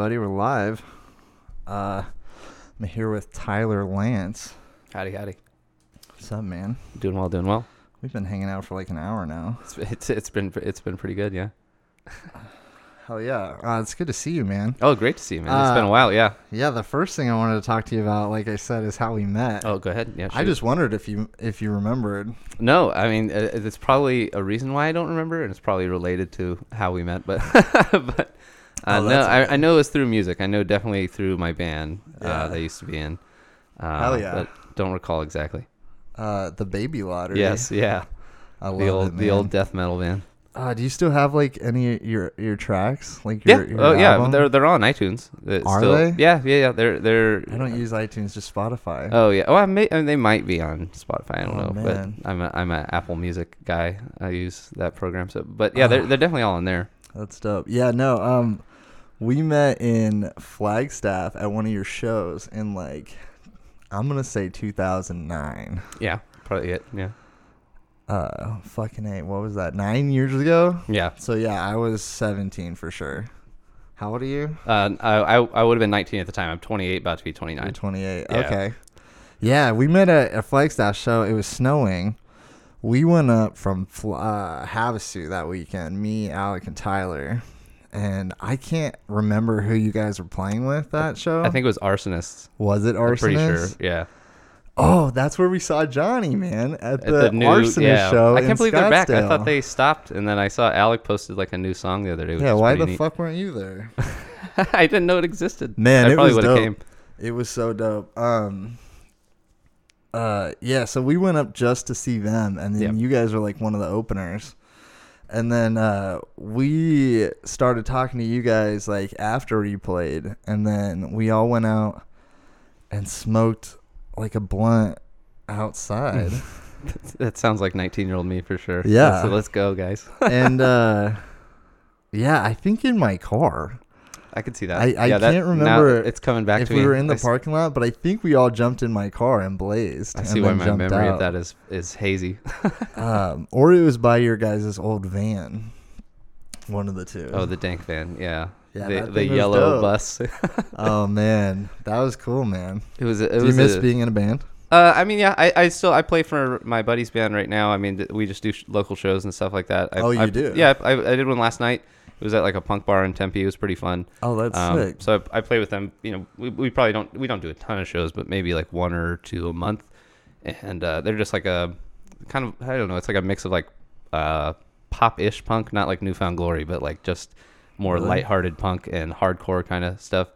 everybody. We're live. I'm here with Tyler Lance. Howdy, howdy. What's up, man? Doing well, doing well. We've been hanging out for like an hour now. It's been pretty good, yeah. Hell yeah. It's good to see you, man. Oh, great to see you, man. It's been a while, yeah. Yeah, the first thing I wanted to talk to you about, like I said, is how we met. Oh, go ahead. Yeah, shoot. I just wondered if you remembered. No, I mean, it's probably a reason why I don't remember, and it's probably related to how we met, but I know it was through music. I know definitely through my band that I used to be in. Hell yeah. But don't recall exactly. The Baby Lottery. Yes, yeah. I love it, man. The old death metal band. Do you still have like any of your tracks? Like your album? Yeah, they're on iTunes. Are they still? Yeah. They're. I don't use iTunes, just Spotify. Oh yeah. Oh, I mean, they might be on Spotify. I don't know, man. But I'm an Apple Music guy. I use that program. So, but yeah, they're definitely all on there. That's dope. Yeah. No. We met in Flagstaff at one of your shows in like, I'm gonna say 2009. Yeah, probably it. Yeah. Fucking eight. What was that? 9 years ago? Yeah. So yeah, I was 17 for sure. How old are you? I would have been 19 at the time. I'm 28, about to be 29. You're 28. Yeah. Okay. Yeah, we met at a Flagstaff show. It was snowing. We went up from Havasu that weekend. Me, Alec, and Tyler. And I can't remember who you guys were playing with that show. I think it was Arsonists. Was it Arsonists? I'm pretty sure. Yeah. Oh, that's where we saw Johnny, man, at the new Arsonist show. I can't believe Scottsdale. They're back. I thought they stopped, and then I saw Alec posted like a new song the other day. Yeah, why the fuck weren't you there? I didn't know it existed. Man, I probably would have came. It was so dope. Yeah, so we went up just to see them, and then you guys were like one of the openers. And then we started talking to you guys like after you played, and then we all went out and smoked like a blunt outside. That sounds like 19-year-old me for sure. Yeah. So let's go, guys. And yeah, I think in my car. I could see that. I can't remember. It's coming back to me. If we were in the parking lot, but I think we all jumped in my car and blazed. I see why my memory of that is hazy. Or it was by your guys' old van. One of the two. Oh, the dank van. Yeah. Yeah, the yellow bus. Oh man, that was cool, man. Do you miss being in a band? I mean, yeah, I still play for my buddy's band right now. I mean, we just do local shows and stuff like that. You do? Yeah, I did one last night. It was at like a punk bar in Tempe. It was pretty fun. Oh, that's sick. So I play with them. You know, we probably don't do a ton of shows, but maybe like one or two a month. And they're just like a kind of, I don't know, it's like a mix of like pop-ish punk, not like New Found Glory, but like just more lighthearted punk and hardcore kind of stuff.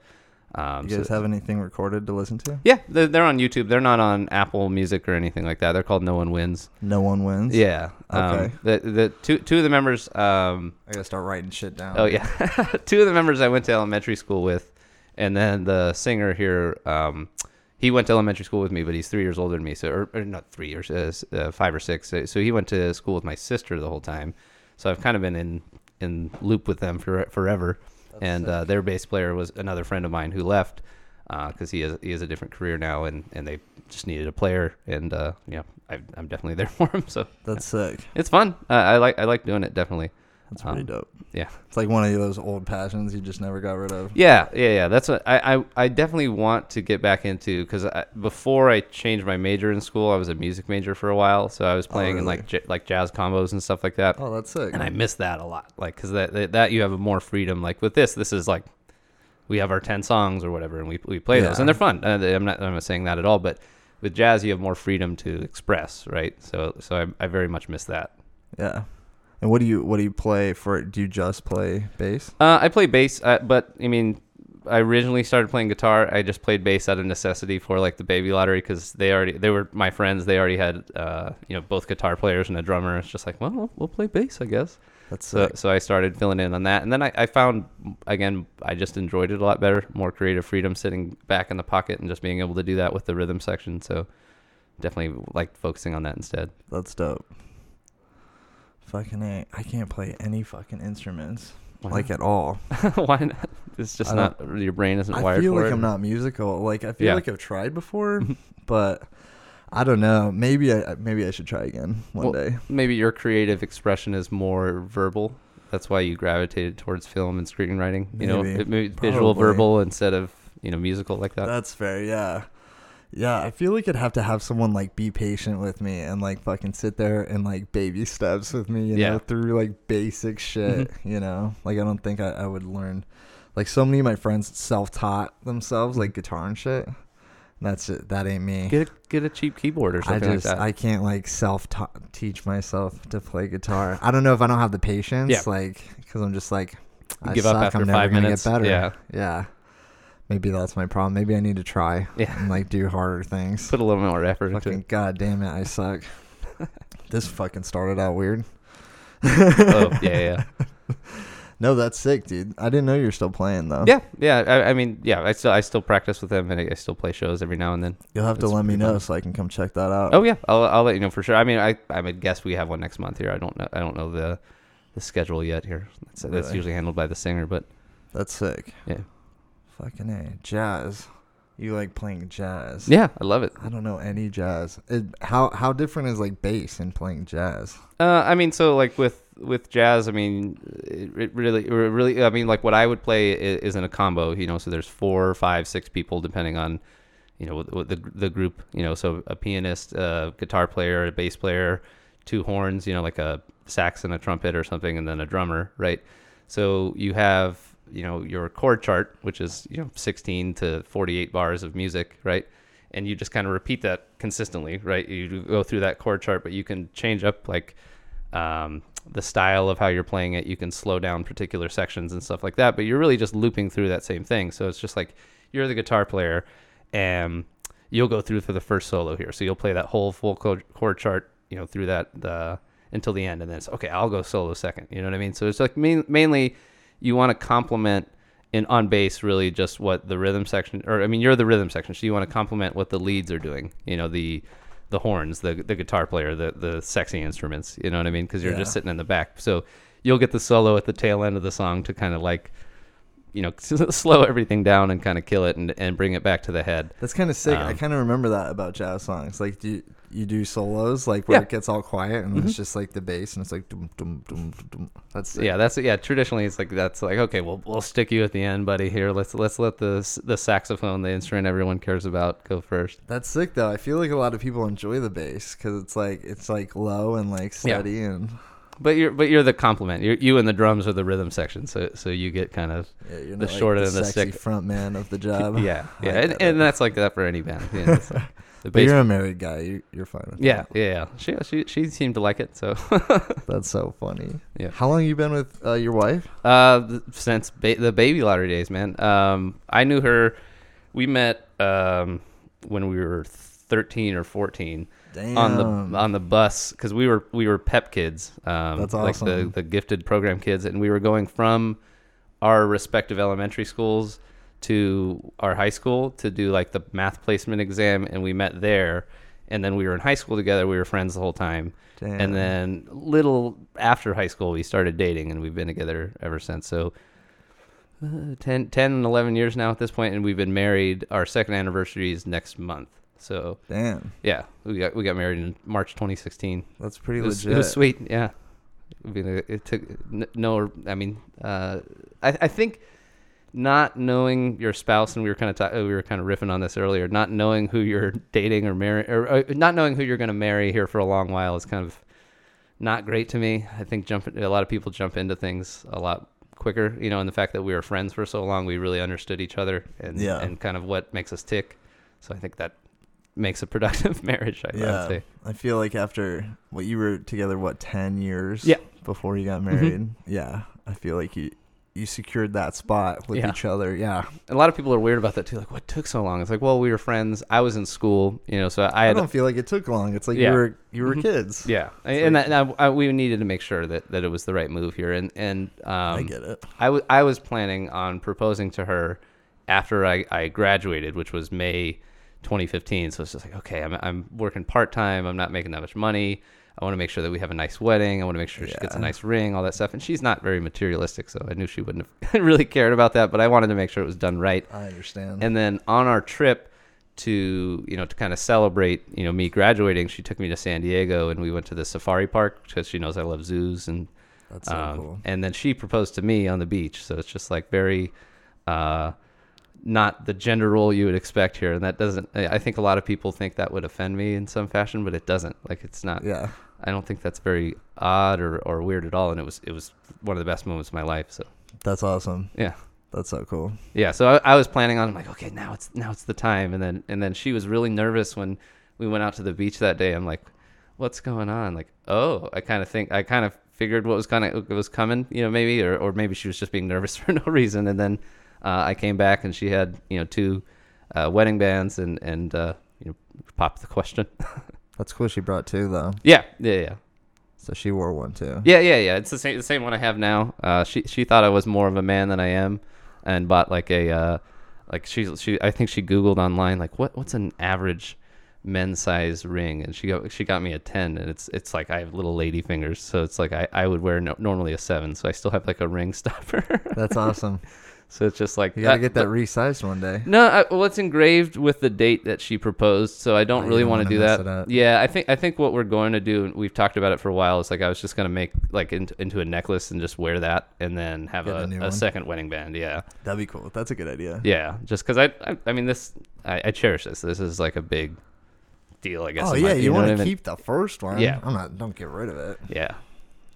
You guys have anything recorded to listen to? Yeah, they're on YouTube. They're not on Apple Music or anything like that. They're called No One Wins. No One Wins? Yeah. Okay. The two of the members... I gotta start writing shit down. Oh, yeah. Two of the members I went to elementary school with, and then the singer here, he went to elementary school with me, but he's 3 years older than me. So, or not 3 years, 5 or 6. So he went to school with my sister the whole time. So I've kind of been in loop with them forever. That's and their bass player was another friend of mine who left because he has a different career now, and they just needed a player, and I'm definitely there for him. So that's sick. It's fun. I like doing it, definitely. That's pretty dope. Yeah, it's like one of those old passions you just never got rid of. Yeah. That's what I definitely want to get back into, because before I changed my major in school, I was a music major for a while, so I was playing in like jazz combos and stuff like that. Oh, that's sick. And I miss that a lot, like because that you have more freedom. Like with this is like we have our 10 songs or whatever, and we play those, and they're fun. I'm not saying that at all, but with jazz you have more freedom to express, right? So I very much miss that. Yeah. And what do you play for? Do you just play bass? I play bass, but I mean, I originally started playing guitar. I just played bass out of necessity for like the Baby Lottery, because they were my friends. They already had both guitar players and a drummer. It's just like, well, we'll play bass, I guess. That's so I started filling in on that, and then I found, again, I just enjoyed it a lot better. More creative freedom, sitting back in the pocket and just being able to do that with the rhythm section. So definitely like focusing on that instead. That's dope. Fucking A. I can't play any fucking instruments, like at all. Why not? It's just not, your brain isn't wired for it. I feel like I'm not musical. Like I feel like I've tried before, but I don't know. Maybe I should try again one day. Maybe your creative expression is more verbal that's why you gravitated towards film and screenwriting. Visual, verbal instead of musical like that. That's fair. Yeah. Yeah, I feel like I'd have to have someone, be patient with me and, fucking sit there and, baby steps with me, you know, through, basic shit, you know? I don't think I would learn. So many of my friends self-taught themselves, guitar and shit. And that's it. That ain't me. Get a cheap keyboard or something like that. I can't, self-teach myself to play guitar. I don't know if I don't have the patience, because I'm just, I give suck. Up after I'm never 5 minutes. Get better. Yeah. Yeah. Maybe that's my problem. Maybe I need to try and do harder things. Put a little more effort into it. God damn it, I suck. This fucking started out weird. Oh, yeah. No, that's sick, dude. I didn't know you were still playing, though. Yeah. I still practice with him, and I still play shows every now and then. You'll have to let me know so I can come check that out. Oh, yeah. I'll let you know for sure. I mean, I would guess we have one next month here. I don't know the schedule yet here. That's usually handled by the singer, but... That's sick. Yeah. Fucking A. Jazz. You like playing jazz. Yeah, I love it. I don't know any jazz. How different is bass and playing jazz? With jazz, it really, what I would play is in a combo, so there's 4, 5, 6 people depending on, the group, so a pianist, a guitar player, a bass player, 2 horns, like a sax and a trumpet or something, and then a drummer, right? So you have, your chord chart, which is, 16 to 48 bars of music, right? And you just kind of repeat that consistently, right? You go through that chord chart, but you can change up, the style of how you're playing it. You can slow down particular sections and stuff like that, but you're really just looping through that same thing. So it's just you're the guitar player, and you'll go through for the first solo here. So you'll play that whole full chord chart, through that until the end. And then it's, okay, I'll go solo second. You know what I mean? So it's mainly... You want to complement on bass really just what the rhythm section, you're the rhythm section, so you want to complement what the leads are doing. The horns, the guitar player, the sexy instruments. You know what I mean? Because you're just sitting in the back, so you'll get the solo at the tail end of the song to kind of slow everything down and kind of kill it and bring it back to the head. That's kind of sick. I kind of remember that about jazz songs. You do solos where it gets all quiet and it's just the bass and it's dum, dum, dum, dum. That's sick. Traditionally it's okay, we'll stick you at the end, buddy. Here, let's let the saxophone, the instrument everyone cares about, go first. That's sick though. I feel like a lot of people enjoy the bass because it's low and steady and. But you're the complement. You and the drums are the rhythm section, so you get kind of the short end of the stick. Front man of the job. yeah, and that's like that for any band. Yeah, but you're a married guy. You're fine with that. Yeah. She seemed to like it. So that's so funny. Yeah. How long have you been with your wife? Since the Baby Lottery days, man. I knew her. We met when we were 13 or 14. Damn. On the bus, because we were PEP kids. That's awesome. The gifted program kids, and we were going from our respective elementary schools to our high school to do the math placement exam, and we met there. And then we were in high school together. We were friends the whole time. Damn. And then little after high school, we started dating, and we've been together ever since. So 10 and 11 years now at this point, and we've been married. Our second anniversary is next month. So damn, yeah, we got married in March 2016. That's pretty legit. It was sweet, yeah. It took I think not knowing your spouse, and we were kind of riffing on this earlier. Not knowing who you're dating or marrying, or not knowing who you're going to marry here for a long while is kind of not great to me. I think a lot of people jump into things a lot quicker, and the fact that we were friends for so long, we really understood each other and kind of what makes us tick. So I think that makes a productive marriage, I would say. I feel like after you were together, 10 years before you got married? Mm-hmm. Yeah. I feel like you secured that spot with each other. Yeah. A lot of people are weird about that too. What took so long? It's we were friends. I was in school, so I don't feel like it took long. It's you were kids. Yeah. We needed to make sure that it was the right move here. And I get it. I was planning on proposing to her after I graduated, which was May 2015. So it's just okay, I'm working part-time, I'm not making that much money, I want to make sure that we have a nice wedding, I want to make sure she gets a nice ring, all that stuff. And she's not very materialistic, so I knew she wouldn't have really cared about that, but I wanted to make sure it was done right. I understand. And then on our trip to kind of celebrate me graduating, she took me to San Diego, and we went to the safari park because she knows I love zoos and That's so cool. And then she proposed to me on the beach. So it's just like very not the gender role you would expect here. And that doesn't, I think a lot of people think that would offend me in some fashion, but it doesn't. Like it's not, yeah. I don't think that's very odd or weird at all. And it was one of the best moments of my life. So that's awesome. Yeah. That's so cool. Yeah. So I was planning on, I'm like, okay, now it's the time. And then she was really nervous when we went out to the beach that day. I'm like, what's going on? Like, oh, I kind of figured what was coming, you know, maybe, or maybe she was just being nervous for no reason. And then I came back and she had, you know, two wedding bands and you know, popped the question. That's cool. She brought two though. Yeah. Yeah. Yeah. So she wore one too. Yeah. Yeah. Yeah. It's the same one I have now. She thought I was more of a man than I am and bought like a, like she, I think she Googled online, like what's an average men's size ring, and she got me a 10, and it's like I have little lady fingers, so it's like I would wear normally a 7, so I still have like a ring stopper. That's awesome. So it's just like you gotta get that resized one day. No, well, it's engraved with the date that she proposed, so I don't really want to do that. Yeah, I think what we're going to do, and we've talked about it for a while, is like I was just gonna make like into a necklace and just wear that, and then have a second wedding band. Yeah, that'd be cool. That's a good idea. Yeah, just because I mean this, I cherish this. This is like a big deal, I guess. Oh yeah, you want to keep the first one. Yeah, don't get rid of it. Yeah,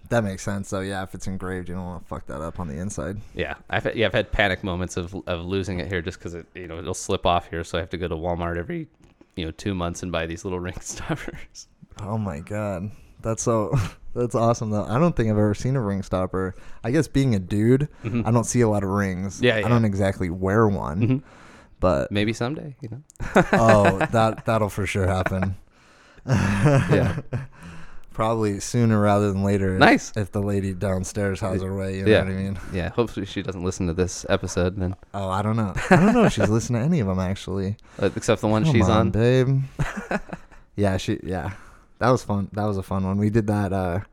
that makes sense. So yeah, if it's engraved, you don't want to fuck that up on the inside. Yeah, I've had panic moments of losing it here just because it, you know, it'll slip off here, so I have to go to Walmart every, you know, 2 months and buy these little ring stoppers. Oh my god, that's awesome though. I don't think I've ever seen a ring stopper. I guess being a dude, mm-hmm. I don't see a lot of rings. Yeah, I don't exactly wear one. Mm-hmm. But maybe someday, you know. Oh, that'll for sure happen. Yeah, probably sooner rather than later. Nice. If the lady downstairs has her way, you know what I mean. Yeah. Hopefully she doesn't listen to this episode. Then. Oh, I don't know if she's listening to any of them actually, except the one she's on, babe. Yeah, she. Yeah, that was fun. That was a fun one. We did that.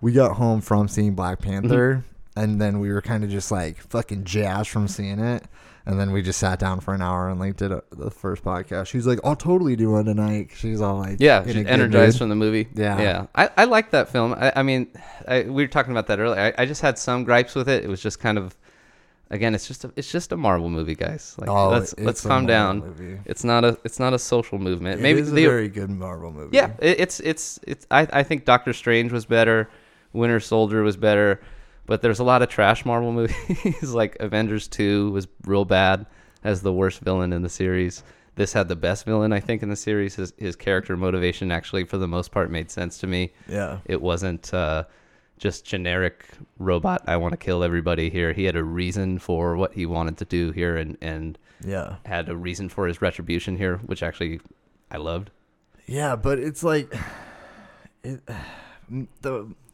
We got home from seeing Black Panther, mm-hmm. and then we were kind of just like fucking jazzed from seeing it. And then we just sat down for an hour and like did the first podcast. She's like, I'll totally do one tonight. She's all like, yeah, she's energized from the movie. Yeah. Yeah. I like that film. I mean, we were talking about that earlier. I just had some gripes with it. It was just kind of, again, it's just a Marvel movie, guys. Like, let's calm down. Movie. It's not a social movement. Maybe it's a very good Marvel movie. Yeah. I think Doctor Strange was better. Winter Soldier was better. But there's a lot of trash Marvel movies. Like Avengers 2 was real bad as the worst villain in the series. This had the best villain, I think, in the series. His character motivation actually, for the most part, made sense to me. Yeah. It wasn't just generic robot, I want to kill everybody here. He had a reason for what he wanted to do here and had a reason for his retribution here, which actually I loved. Yeah, but it's like...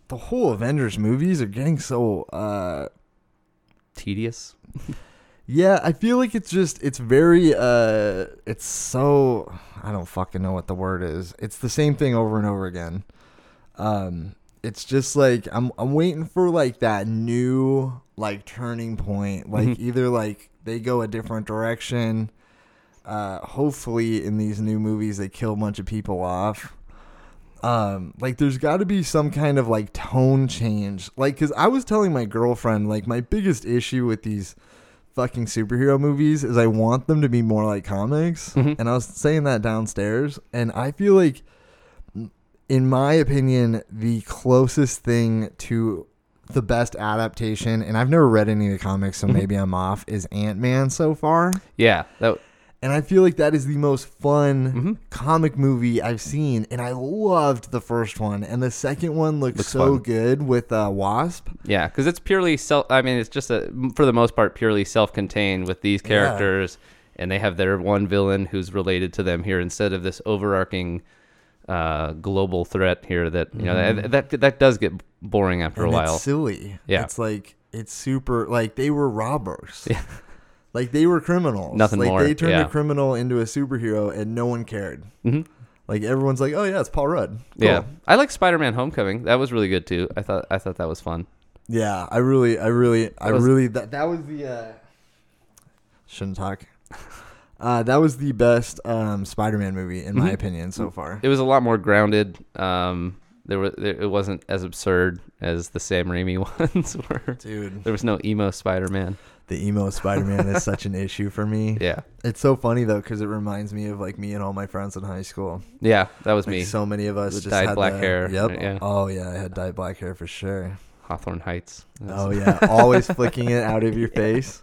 The whole Avengers movies are getting so tedious. Yeah, I feel like it's very it's so, I don't fucking know what the word is. It's the same thing over and over again. It's just like I'm waiting for like that new like turning point, like mm-hmm. either like they go a different direction. Hopefully in these new movies they kill a bunch of people off. Like there's got to be some kind of like tone change, like because I was telling my girlfriend like my biggest issue with these fucking superhero movies is I want them to be more like comics, mm-hmm. and I was saying that downstairs, and I feel like in my opinion the closest thing to the best adaptation, and I've never read any of the comics, so mm-hmm. maybe I'm off, is Ant-Man so far. Yeah, and I feel like that is the most fun mm-hmm. comic movie I've seen. And I loved the first one. And the second one looks so fun. Good with Wasp. Yeah, because it's purely for the most part, purely self-contained with these characters. Yeah. And they have their one villain who's related to them here instead of this overarching global threat here that, you mm-hmm. know, that does get boring after a while. It's silly. Yeah. It's like, it's super, like they were robbers. Yeah. Like, they were criminals. Nothing like more. Like, they turned a criminal into a superhero, and no one cared. Mm-hmm. Like, everyone's like, oh, yeah, it's Paul Rudd. Cool. Yeah. I like Spider-Man Homecoming. That was really good, too. I thought that was fun. Yeah, that was the best Spider-Man movie, in my opinion, so far. It was a lot more grounded. It wasn't as absurd as the Sam Raimi ones were. Dude, there was no emo Spider-Man. The emo Spider-Man is such an issue for me. Yeah, it's so funny though because it reminds me of like me and all my friends in high school. Yeah, that was like, me. So many of us just dyed had black hair. Yep. Yeah. Oh yeah, I had dyed black hair for sure. Hawthorne Heights. Oh yeah, always flicking it out of your face.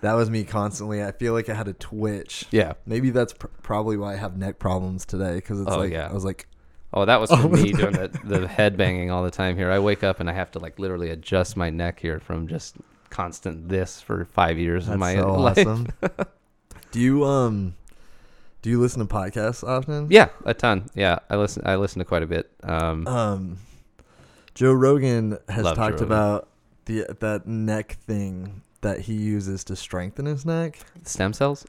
That was me constantly. I feel like I had a twitch. Yeah, maybe that's probably why I have neck problems today because it's I was like. Oh, that was for me doing the head banging all the time here. I wake up and I have to like literally adjust my neck here from just constant this for 5 years of my life. That's so awesome. Do you listen to podcasts often? Yeah, a ton. Yeah, I listen to quite a bit. Joe Rogan has talked about that neck thing that he uses to strengthen his neck. Stem cells?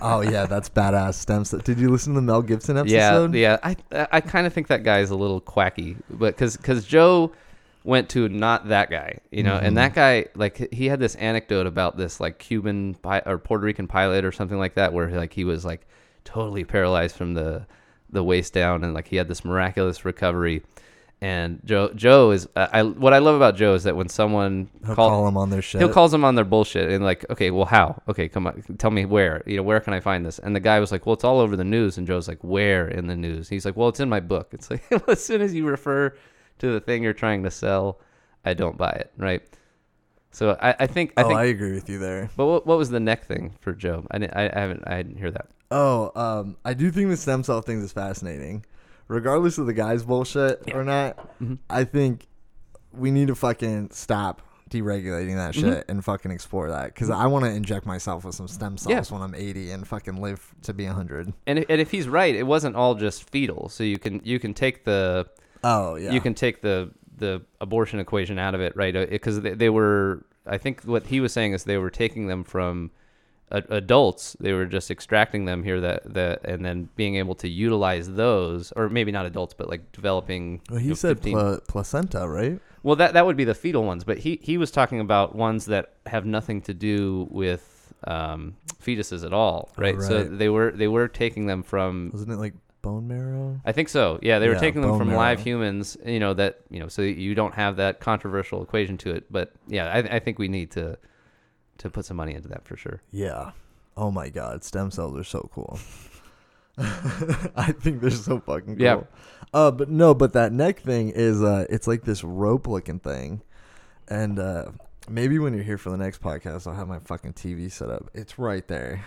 Oh, yeah, that's badass. Stem cells. Did you listen to the Mel Gibson episode? Yeah, I kind of think that guy is a little quacky, but because Joe went to not that guy, you know, and that guy, like, he had this anecdote about this, like, Cuban or Puerto Rican pilot or something like that where, like, he was, like, totally paralyzed from the waist down and, like, he had this miraculous recovery. And Joe is what I love about Joe is that when someone calls him on their shit, he'll calls them on their bullshit and like, okay, well, how? Okay, come on, tell me where. You know, where can I find this? And the guy was like, well, it's all over the news. And Joe's like, where in the news? He's like, well, it's in my book. It's like, well, as soon as you refer to the thing you're trying to sell, I don't buy it, right? So I think I agree with you there. But what was the neck thing for Joe? I didn't hear that. Oh, I do think the stem cell thing is fascinating. Regardless of the guy's bullshit or not, I think we need to fucking stop deregulating that shit and fucking explore that. Because I want to inject myself with some stem cells when I'm 80 and fucking live to be 100. And if he's right, it wasn't all just fetal. So you can take the the abortion equation out of it, right? Because they were, I think what he was saying is they were taking them from adults, they were just extracting them here that and then being able to utilize those, or maybe not adults, but like developing. Well, he said placenta, right? Well, that would be the fetal ones, but he was talking about ones that have nothing to do with fetuses at all, right? Oh, right. So they were taking them from. Wasn't it like bone marrow? I think so. Yeah, they were taking them from live humans. You know that so you don't have that controversial equation to it. But yeah, I think we need to put some money into that for sure. Yeah. Oh my God. Stem cells are so cool. I think they're so fucking cool. Yeah. But that neck thing is, it's like this rope looking thing. And, maybe when you're here for the next podcast, I'll have my fucking TV set up. It's right there.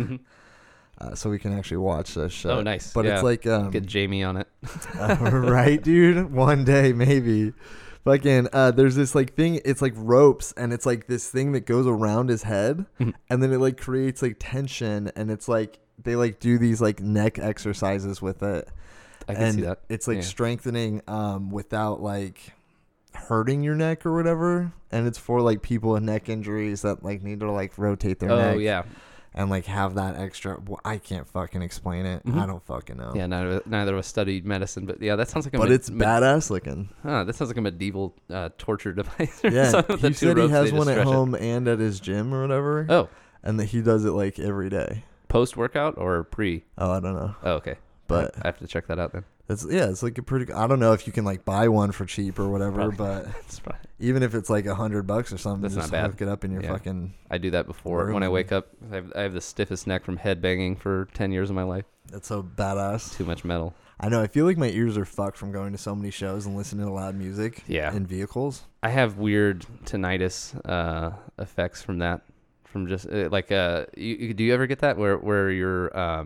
So we can actually watch this shit. Oh, nice. But it's like, get Jamie on it. Right, dude. One day, maybe. Fucking, there's this like thing, it's like ropes and it's like this thing that goes around his head and then it like creates like tension and it's like they like do these like neck exercises with it. I can see that. It's like strengthening without like hurting your neck or whatever. And it's for like people with neck injuries that like need to like rotate their neck. Oh, yeah. And like have that extra. I can't fucking explain it. I don't fucking know. Yeah, neither of us studied medicine, but yeah, that sounds like a. But it's badass looking. Huh? That sounds like a medieval torture device. Yeah, he said he has one at home and at his gym or whatever. Oh, and that he does it like every day. Post workout or pre? Oh, I don't know. Oh, okay. But I have to check that out then. It's like a pretty. I don't know if you can like buy one for cheap or whatever, but even if it's like $100 or something, that's just not bad. Hook it up in your fucking. I do that before room. When I wake up. I have the stiffest neck from head banging for 10 years of my life. That's so badass. Too much metal. I know. I feel like my ears are fucked from going to so many shows and listening to loud music. Yeah. In vehicles. I have weird tinnitus effects from that. From just like do you ever get that where you're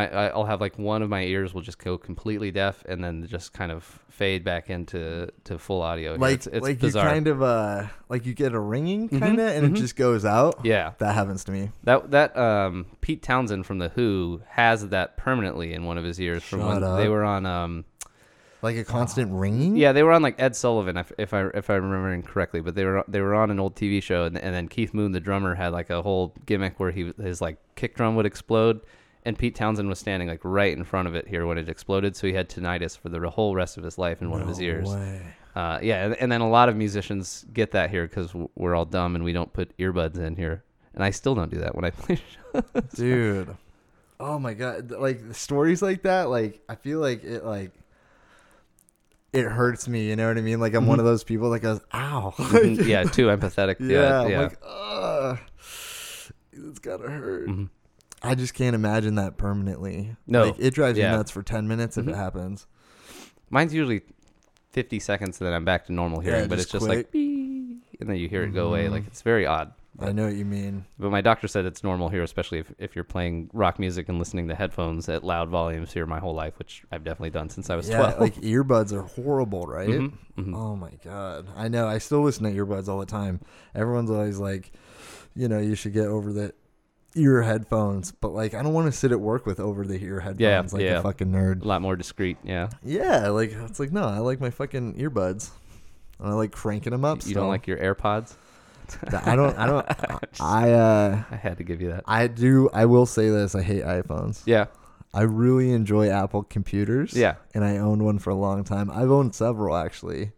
I'll have like one of my ears will just go completely deaf and then just kind of fade back into full audio. Like it's like bizarre. You kind of like you get a ringing kind of and it just goes out. Yeah, that happens to me. That Pete Townshend from The Who has that permanently in one of his ears from when they were on like a constant ringing. Yeah, they were on like Ed Sullivan if I remember incorrectly, but they were on an old TV show and then Keith Moon the drummer had like a whole gimmick where his like kick drum would explode. And Pete Townshend was standing like right in front of it here when it exploded, so he had tinnitus for the whole rest of his life in one of his ears. Way. And then a lot of musicians get that here because we're all dumb and we don't put earbuds in here. And I still don't do that when I play shows. Dude, oh my God! Like stories like that, like I feel like it, like it hurts me, you know what I mean? Like, I'm one of those people that goes, ow. Yeah, too empathetic. Yeah, yeah. I'm like, ugh, it's gotta hurt. Mm-hmm. I just can't imagine that permanently. No. Like, it drives me nuts for 10 minutes if it happens. Mine's usually 50 seconds and then I'm back to normal hearing, but it's just quick. Like, bee, and then you hear it go away. Like, it's very odd. I know what you mean. But my doctor said it's normal here, especially if you're playing rock music and listening to headphones at loud volumes here my whole life, which I've definitely done since I was 12. Like, earbuds are horrible, right? Mm-hmm. Mm-hmm. Oh, my God. I know. I still listen to earbuds all the time. Everyone's always like, you know, you should get over the ear headphones. But, like, I don't want to sit at work with over-the-ear headphones a fucking nerd. A lot more discreet, yeah. Yeah, like, it's like, no, I like my fucking earbuds. And I like cranking them up. You don't like your AirPods? I had to give you that. I will say this. I hate iPhones. Yeah. I really enjoy Apple computers. Yeah. And I owned one for a long time. I've owned several, actually.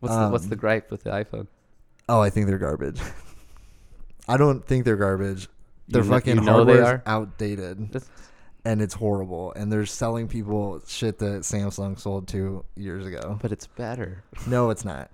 What's the gripe with the iPhone? Oh, I think they're garbage. I don't think they're garbage. They're fucking hardware outdated. And it's horrible. And they're selling people shit that Samsung sold 2 years ago. But it's better. No, it's not.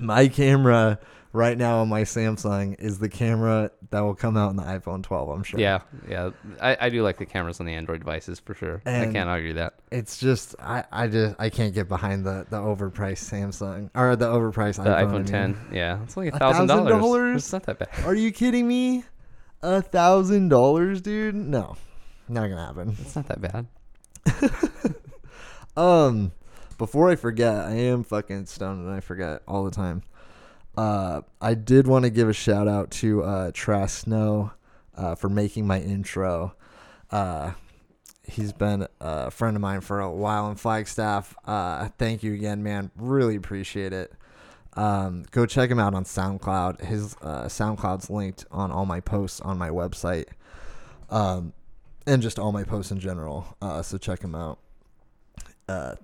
My camera right now on my Samsung is the camera that will come out in the iPhone 12, I'm sure. Yeah, yeah. I do like the cameras on the Android devices for sure. And I can't argue that. It's just I can't get behind the overpriced Samsung or the overpriced iPhone. The iPhone 10, yeah. It's only $1,000. It's not that bad. Are you kidding me? $1,000, dude? No, not gonna happen. It's not that bad. Before I forget, I am fucking stoned and I forget all the time. I did want to give a shout out to Trash Snow for making my intro. He's been a friend of mine for a while in Flagstaff. Thank you again, man. Really appreciate it. Go check him out on SoundCloud. His SoundCloud's linked on all my posts on my website, and just all my posts in general. So check him out.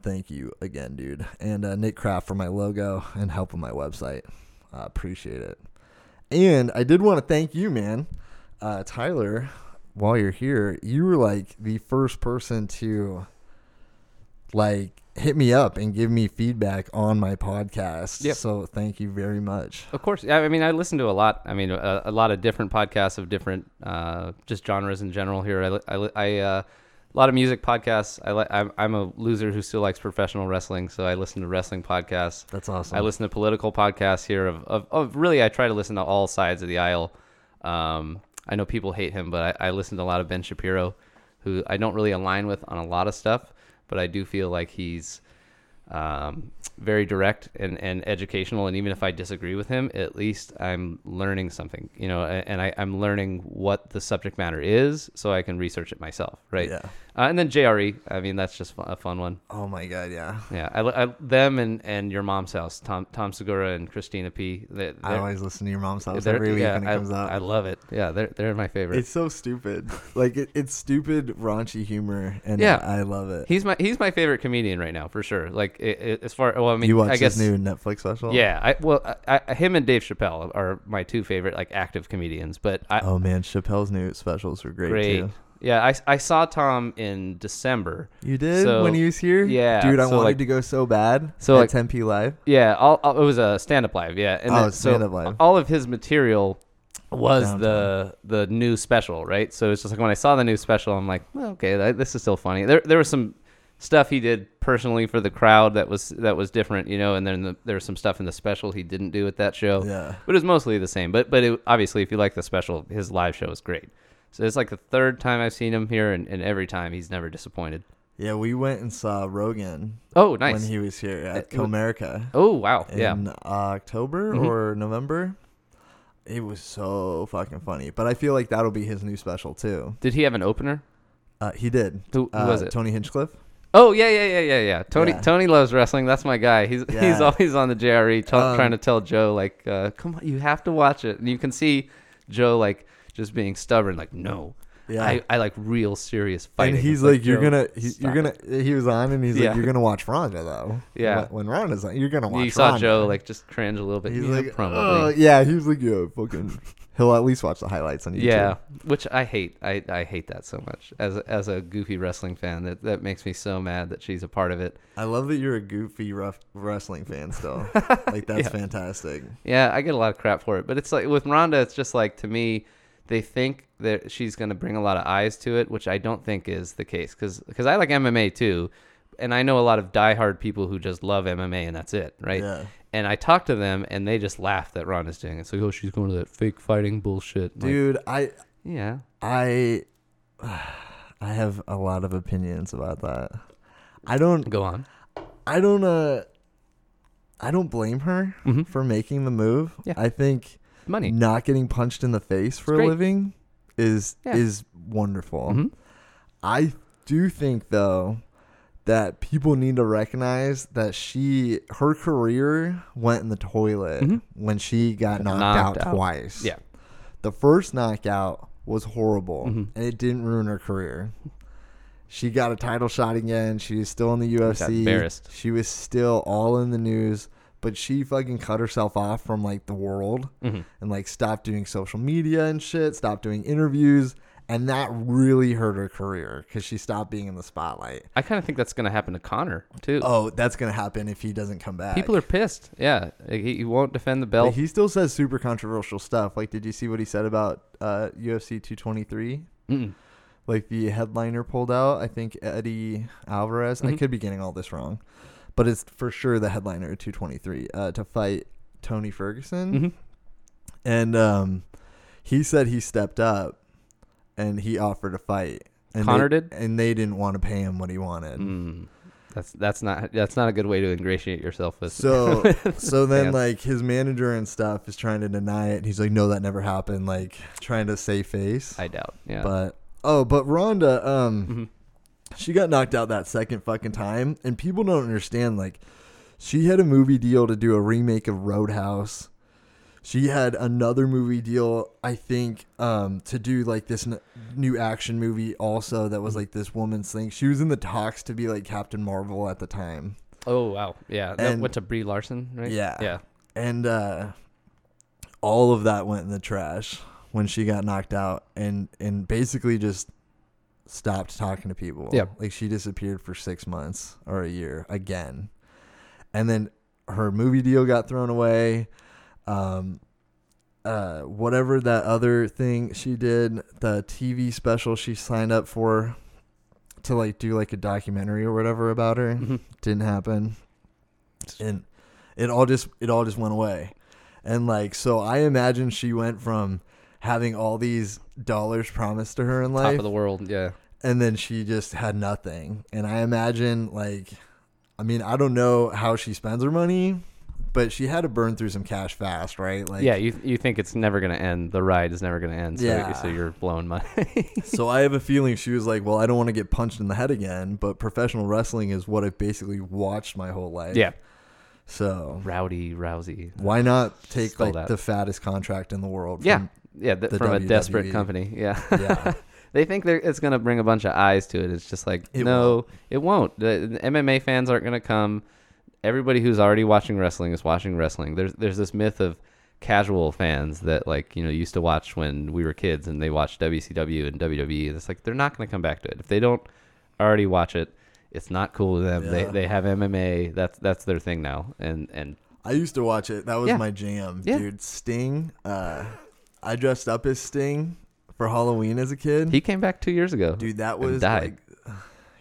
Thank you again, dude. And Nick Kraft for my logo and help on my website. Appreciate it. And I did want to thank you, man. Tyler, while you're here, you were like the first person to like hit me up and give me feedback on my podcast. Yep. So thank you very much. Of course. I mean, I listen to a lot. I mean, a lot of different podcasts of different just genres in general here. A lot of music podcasts. I'm a loser who still likes professional wrestling, so I listen to wrestling podcasts. That's awesome. I listen to political podcasts here. Really, I try to listen to all sides of the aisle. I know people hate him, but I listen to a lot of Ben Shapiro, who I don't really align with on a lot of stuff, but I do feel like he's very direct and educational. And even if I disagree with him, at least I'm learning something, you know, and I'm learning what the subject matter is so I can research it myself. Right. Yeah. And then JRE. I mean, that's just a fun one. Oh my God. Yeah. Yeah. I them and Your Mom's House, Tom Segura and Christina P. I always listen to Your Mom's House every week when it comes out. I love it. Yeah. They're my favorite. It's so stupid. Like it's stupid, raunchy humor. And yeah, I love it. He's my favorite comedian right now for sure. Like as far, well, I mean, you watch his new Netflix special. Yeah. Him and Dave Chappelle are my two favorite, like active comedians, but oh man, Chappelle's new specials were great too. Yeah, I saw Tom in December. You did? So, when he was here? Yeah. Dude, I wanted to go so bad at 10P Live. Yeah, it was a stand-up live, yeah. And stand-up live. All of his material was the new special, right? So it's just like when I saw the new special, I'm like, well, okay, this is still funny. There was some stuff he did personally for the crowd that was different, you know, and then there was some stuff in the special he didn't do at that show. Yeah. But it was mostly the same. But obviously, if you like the special, his live show is great. So it's like the third time I've seen him here, and every time he's never disappointed. Yeah, we went and saw Rogan. Oh, nice. When he was here at Comerica. Oh, wow. Yeah. In October or November. It was so fucking funny. But I feel like that'll be his new special, too. Did he have an opener? He did. Who was it? Tony Hinchcliffe. Oh, yeah. Tony loves wrestling. That's my guy. He's always on the JRE trying to tell Joe, like, come on, you have to watch it. And you can see Joe, like, just being stubborn, like, no. Yeah. I like real serious fighting. And he's like, he was on and he's like, you're going to watch Ronda, though. Yeah. When Ronda's on, you're going to watch Ronda. You saw Ronda. Joe, like, just cringe a little bit. He's like, probably. Yeah, he was like, yo, fucking He'll at least watch the highlights on YouTube. Yeah, which I hate. I hate that so much. As a goofy wrestling fan, that makes me so mad that she's a part of it. I love that you're a goofy wrestling fan still. Like, that's fantastic. Yeah, I get a lot of crap for it. But it's like with Ronda, it's just like, to me, they think that she's going to bring a lot of eyes to it, which I don't think is the case. Because I like MMA too. And I know a lot of diehard people who just love MMA and that's it, right? Yeah. And I talk to them, and they just laugh that Ronda's doing it. It's like, oh, she's going to that fake fighting bullshit. Dude, like, I have a lot of opinions about that. I don't... Go on. I don't blame her for making the move. Yeah. I think not getting punched in the face for a living is wonderful. Mm-hmm. I do think, though, that people need to recognize that her career went in the toilet when she got knocked out twice. Yeah. The first knockout was horrible, and it didn't ruin her career. She got a title shot again. She was still in the UFC. Got embarrassed. She was still all in the news, but she fucking cut herself off from, like, the world and, like, stopped doing social media and shit, stopped doing interviews. And that really hurt her career because she stopped being in the spotlight. I kind of think that's going to happen to Connor, too. Oh, that's going to happen if he doesn't come back. People are pissed. Yeah. He won't defend the belt. But he still says super controversial stuff. Like, did you see what he said about UFC 223? Mm-mm. Like, the headliner pulled out, I think, Eddie Alvarez. Mm-hmm. I could be getting all this wrong. But it's for sure the headliner at 223 to fight Tony Ferguson. Mm-hmm. And he said he stepped up. And he offered a fight. And Connor did, and they didn't want to pay him what he wanted. Mm. That's not a good way to ingratiate yourself with. So then like his manager and stuff is trying to deny it. He's like, no, that never happened. Like trying to save face. I doubt. Yeah. But Ronda, she got knocked out that second fucking time, and people don't understand. Like, she had a movie deal to do a remake of Roadhouse. She had another movie deal, I think, to do, like, this new action movie also that was, like, this woman's thing. She was in the talks to be, like, Captain Marvel at the time. Oh, wow. Yeah. That went to Brie Larson, right? Yeah. Yeah. And all of that went in the trash when she got knocked out and basically just stopped talking to people. Yeah. Like, she disappeared for 6 months or a year again. And then her movie deal got thrown away. Whatever that other thing she did, the TV special she signed up for to like do like a documentary or whatever about her didn't happen, and it all just went away, and like so I imagine she went from having all these dollars promised to her in life, top of the world, and then she just had nothing, and I imagine like, I mean I don't know how she spends her money. But she had to burn through some cash fast, right? Like, yeah, you think it's never going to end. The ride is never going to end, so you're blowing money. So I have a feeling she was like, well, I don't want to get punched in the head again, but professional wrestling is what I've basically watched my whole life. Yeah. So Rowdy Rousey. Why not take like the fattest contract in the world from a desperate company. Yeah. Yeah. They think it's going to bring a bunch of eyes to it. It's just like, it won't. The MMA fans aren't going to come. Everybody who's already watching wrestling is watching wrestling. There's this myth of casual fans that like, you know, used to watch when we were kids and they watched WCW and WWE. And it's like, they're not going to come back to it. If they don't already watch it, it's not cool to them. Yeah. They have MMA. That's their thing now. And I used to watch it. That was my jam, dude. Sting. I dressed up as Sting for Halloween as a kid. He came back 2 years ago. Dude, that was died. Like,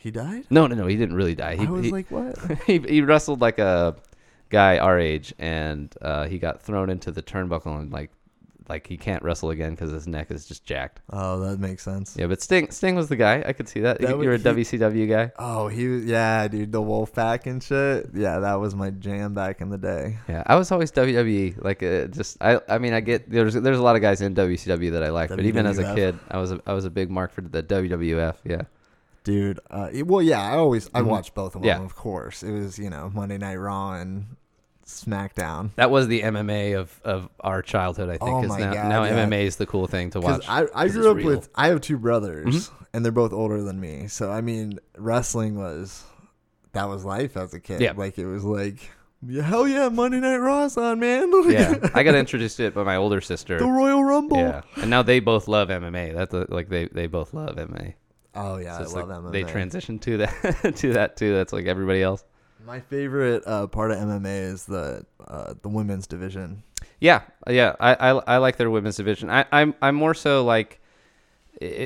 he died? No. He didn't really die. I was like, what? He wrestled like a guy our age, and he got thrown into the turnbuckle, and like he can't wrestle again because his neck is just jacked. Oh, that makes sense. Yeah, but Sting was the guy. I could see that. You're a WCW guy. Oh, he was. Yeah, dude, the Wolfpack and shit. Yeah, that was my jam back in the day. Yeah, I was always WWE. Like, I get there's a lot of guys in WCW that I like, but even as a kid, I was a big mark for the WWF. Yeah. Dude, I watched both of them, of course. It was, Monday Night Raw and SmackDown. That was the MMA of our childhood, I think. Oh, my God. Now MMA is the cool thing to watch. I grew up with, I have two brothers, and they're both older than me. So, I mean, wrestling was life as a kid. Yeah. Like, it was like, Yeah, hell yeah, Monday Night Raw's on, man. Yeah, I got introduced to it by my older sister. The Royal Rumble. Yeah, and now they both love MMA. That's like they both love MMA. Oh yeah, so I love MMA. They transitioned to that to that too. That's like everybody else. My favorite part of MMA is the women's division. Yeah, yeah, I like their women's division. I'm more so like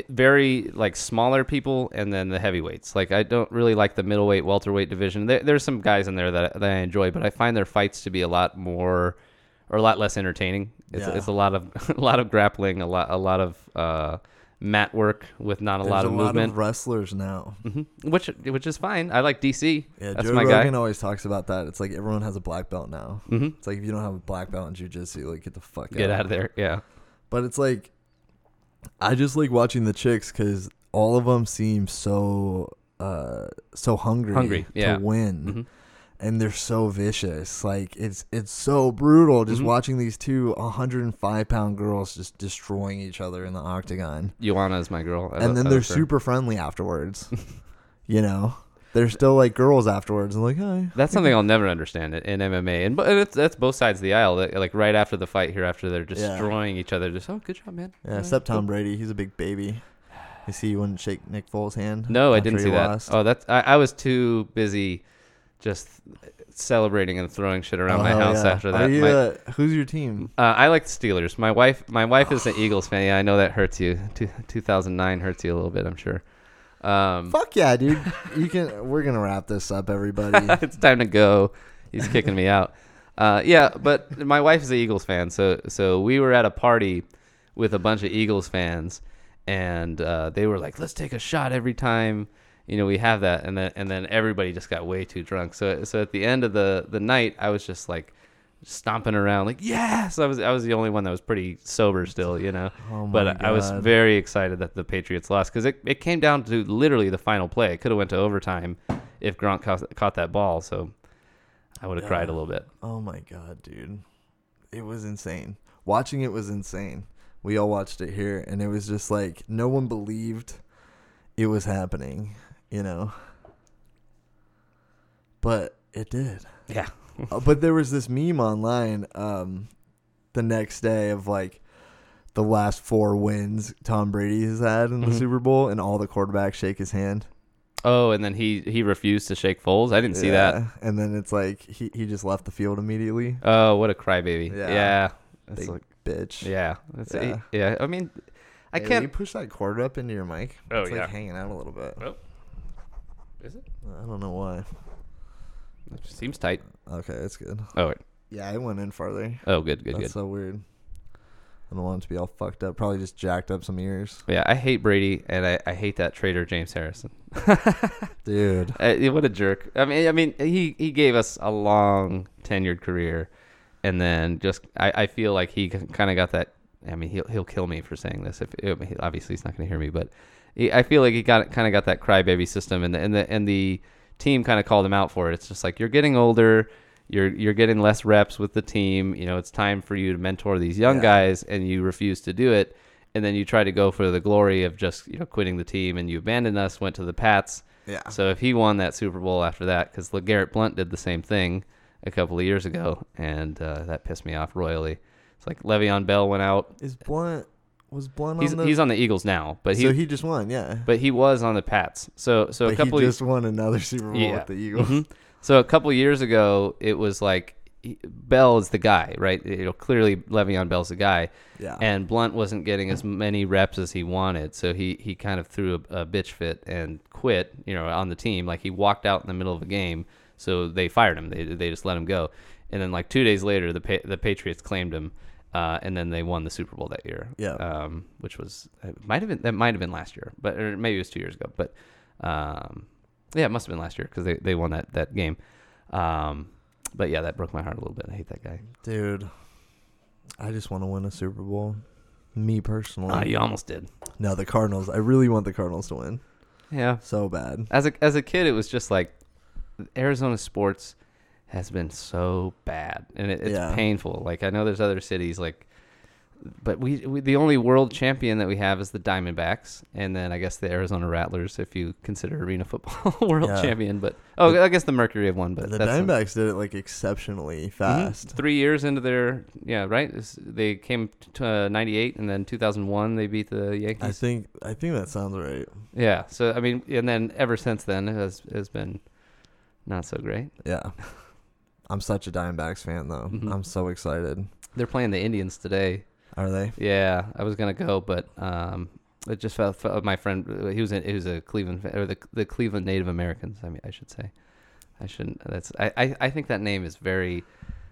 very like smaller people and then the heavyweights. Like I don't really like the middleweight, welterweight division. There's some guys in there that I enjoy, but I find their fights to be a lot more or a lot less entertaining. It's a lot of grappling, a lot of mat work with not a lot of movement. There's a lot of wrestlers now, mm-hmm. which is fine. I like DC. Yeah, that's Joe my Rogan guy. Always talks about that. It's like everyone has a black belt now. Mm-hmm. It's like if you don't have a black belt in jiu-jitsu, like get out of there. Yeah, but it's like I just like watching the chicks because all of them seem so hungry to win, mm-hmm. and they're so vicious. Like it's so brutal just mm-hmm. watching these two 105-pound girls just destroying each other in the octagon. Ioana is my girl. And then they're super friendly afterwards. You know? They're still like girls afterwards and like, hi. That's something I'll never understand in MMA. And that's both sides of the aisle. Like right after the fight here, after they're destroying each other. Just, oh, good job, man. Yeah, except Tom Brady. He's a big baby. You see you wouldn't shake Nick Foles' hand? No, I didn't see that. Oh, I was too busy just celebrating and throwing shit around my house after that. Who's your team? I like the Steelers. My wife is an Eagles fan. Yeah, I know that hurts you. 2009 hurts you a little bit, I'm sure. Fuck yeah, dude. We're gonna wrap this up, everybody. It's time to go. He's kicking me out. Yeah, but my wife is an Eagles fan, so we were at a party with a bunch of Eagles fans, and they were like, "Let's take a shot every time." You know, we have that, and then everybody just got way too drunk. So at the end of the night, I was just like stomping around, like yes. I was the only one that was pretty sober still, you know. Oh my God. I was very excited that the Patriots lost because it came down to literally the final play. It could have went to overtime if Gronk caught that ball. So I would have cried a little bit. Oh my God, dude! It was insane. Watching it was insane. We all watched it here, and it was just like no one believed it was happening. You know, but it did. Yeah. But there was this meme online the next day of like the last 4 wins Tom Brady has had in the mm-hmm. Super Bowl, and all the quarterbacks shake his hand. Oh, and then he refused to shake Foles. I didn't see that. And then it's like he just left the field immediately. Oh, what a crybaby! Yeah. That's like bitch. Yeah. Yeah. I mean, can you push that cord up into your mic? Oh, it's like hanging out a little bit. Oh. Is it? I don't know why. It just seems tight. Okay, it's good. Oh, wait. Yeah, it went in farther. Oh, good. That's so weird. I don't want it to be all fucked up. Probably just jacked up some ears. Yeah, I hate Brady, and I hate that traitor James Harrison. Dude. What a jerk. I mean, he gave us a long tenured career, and then just I feel like he kind of got that. I mean, he'll kill me for saying this. Obviously, he's not going to hear me, but I feel like he got that crybaby system, and the team kind of called him out for it. It's just like you're getting older, you're getting less reps with the team. You know, it's time for you to mentor these young guys, and you refuse to do it. And then you try to go for the glory of just quitting the team, and you abandoned us. Went to the Pats. Yeah. So if he won that Super Bowl after that, because Garrett Blunt did the same thing a couple of years ago, and that pissed me off royally. It's like Le'Veon Bell went out. Is Blunt? Was Blunt on he's on the Eagles now, but so he just won, yeah. But he was on the Pats, so a couple. He just won another Super Bowl with the Eagles. Mm-hmm. So a couple years ago, it was like Bell is the guy, right? Clearly Le'Veon Bell's the guy, yeah. And Blunt wasn't getting as many reps as he wanted, so he kind of threw a bitch fit and quit, on the team. Like he walked out in the middle of a game, so they fired him. They just let him go, and then like 2 days later, the Patriots claimed him. And then they won the Super Bowl that year, which was might have been last year, but or maybe it was 2 years ago. But it must have been last year because they won that game. But yeah, that broke my heart a little bit. I hate that guy, dude. I just want to win a Super Bowl, me personally. You almost did. No, the Cardinals. I really want the Cardinals to win. Yeah, so bad. As a kid, it was just like Arizona sports has been so bad, and it's painful. Like I know there's other cities like But we the only world champion that we have is the Diamondbacks, and then I guess the Arizona Rattlers, if you consider arena football world champion. But I guess the Mercury have won. But the Diamondbacks did it like exceptionally fast. 3 years into their they came to 98, and then 2001 they beat the Yankees. I think that sounds right. Yeah. So I mean, and then ever since then it has been not so great. Yeah. I'm such a Diamondbacks fan though. Mm-hmm. I'm so excited. They're playing the Indians today. Are they? Yeah, I was gonna go, but it just felt my friend. He was a Cleveland fan, or the Cleveland Native Americans. I mean, I should say, I shouldn't. That's I think that name is very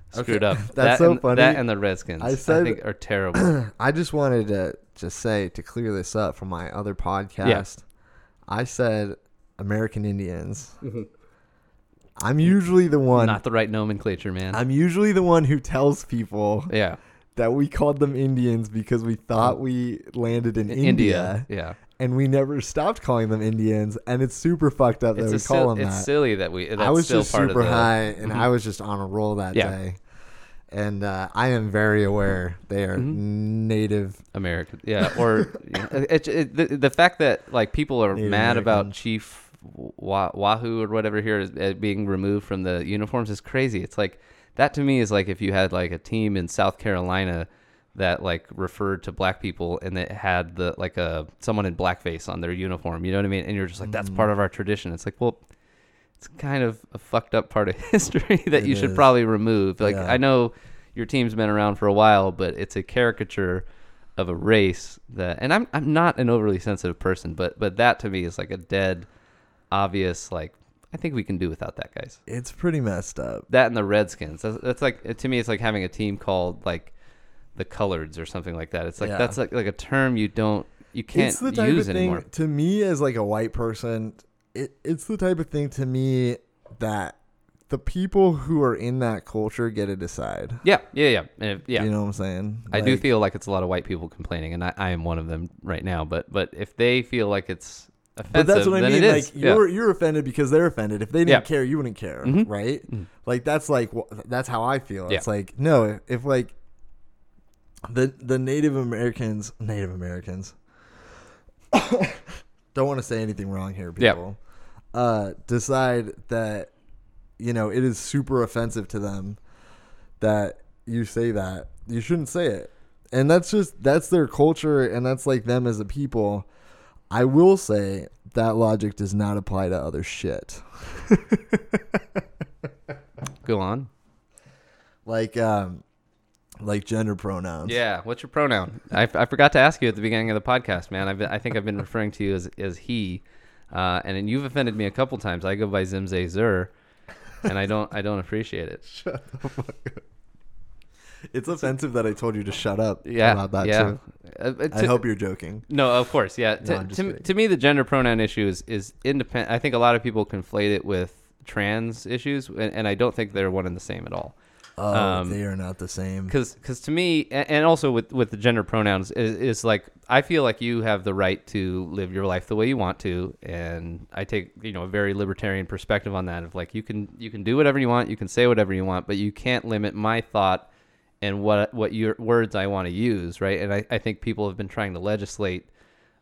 screwed up. That's so funny. That and the Redskins I think are terrible. I just wanted to say to clear this up from my other podcast. Yeah. I said American Indians. Mm-hmm. I'm usually the one. Not the right nomenclature, man. I'm usually the one who tells people. Yeah. That we called them Indians because we thought we landed in India. Yeah. And we never stopped calling them Indians. And it's super fucked up that we call them that. It's silly that we... I was just super high, and I was just on a roll that day. And I am very aware they are Native American. Yeah, or... the fact that like people are mad about Chief Wahoo or whatever here is being removed from the uniforms is crazy. It's like... That to me is like if you had like a team in South Carolina that like referred to black people and it had the like someone in blackface on their uniform, you know what I mean? And you're just like, that's part of our tradition. It's like, well, it's kind of a fucked up part of history that you should probably remove. Like, I know your team's been around for a while, but it's a caricature of a race that, and I'm not an overly sensitive person, but that to me is like a dead, obvious like. I think we can do without that, guys. It's pretty messed up. That and the Redskins. That's like, to me, it's like having a team called like the Coloreds or something like that. It's like that's like a term you can't use anymore. It's the type of thing to me as like a white person. It's the type of thing to me that the people who are in that culture get to decide. Yeah. You know what I'm saying? I do feel like it's a lot of white people complaining, and I am one of them right now. But if they feel like it's offensive, but that's what I mean. Like you're offended because they're offended. If they didn't care, you wouldn't care, right? Mm-hmm. Like that's how I feel. Yeah. It's like no, if like the Native Americans don't want to say anything wrong here, people. Yeah. Decide that it is super offensive to them that you say that. You shouldn't say it, and that's their culture, and that's like them as a people. I will say that logic does not apply to other shit. Go on. Like gender pronouns. Yeah. What's your pronoun? I forgot to ask you at the beginning of the podcast, man. I think I've been referring to you as he, and then you've offended me a couple times. I go by Zimze Zur, and I don't appreciate it. Shut the fuck up. It's offensive that I told you to shut up about that too. I hope you're joking. No, of course. Yeah. To me, the gender pronoun issue is independent. I think a lot of people conflate it with trans issues, and I don't think they're one and the same at all. Oh, they are not the same. Because to me, and also with the gender pronouns, is like I feel like you have the right to live your life the way you want to, and I take a very libertarian perspective on that of like you can do whatever you want, you can say whatever you want, but you can't limit my thought. And what your words I want to use, right? And I think people have been trying to legislate,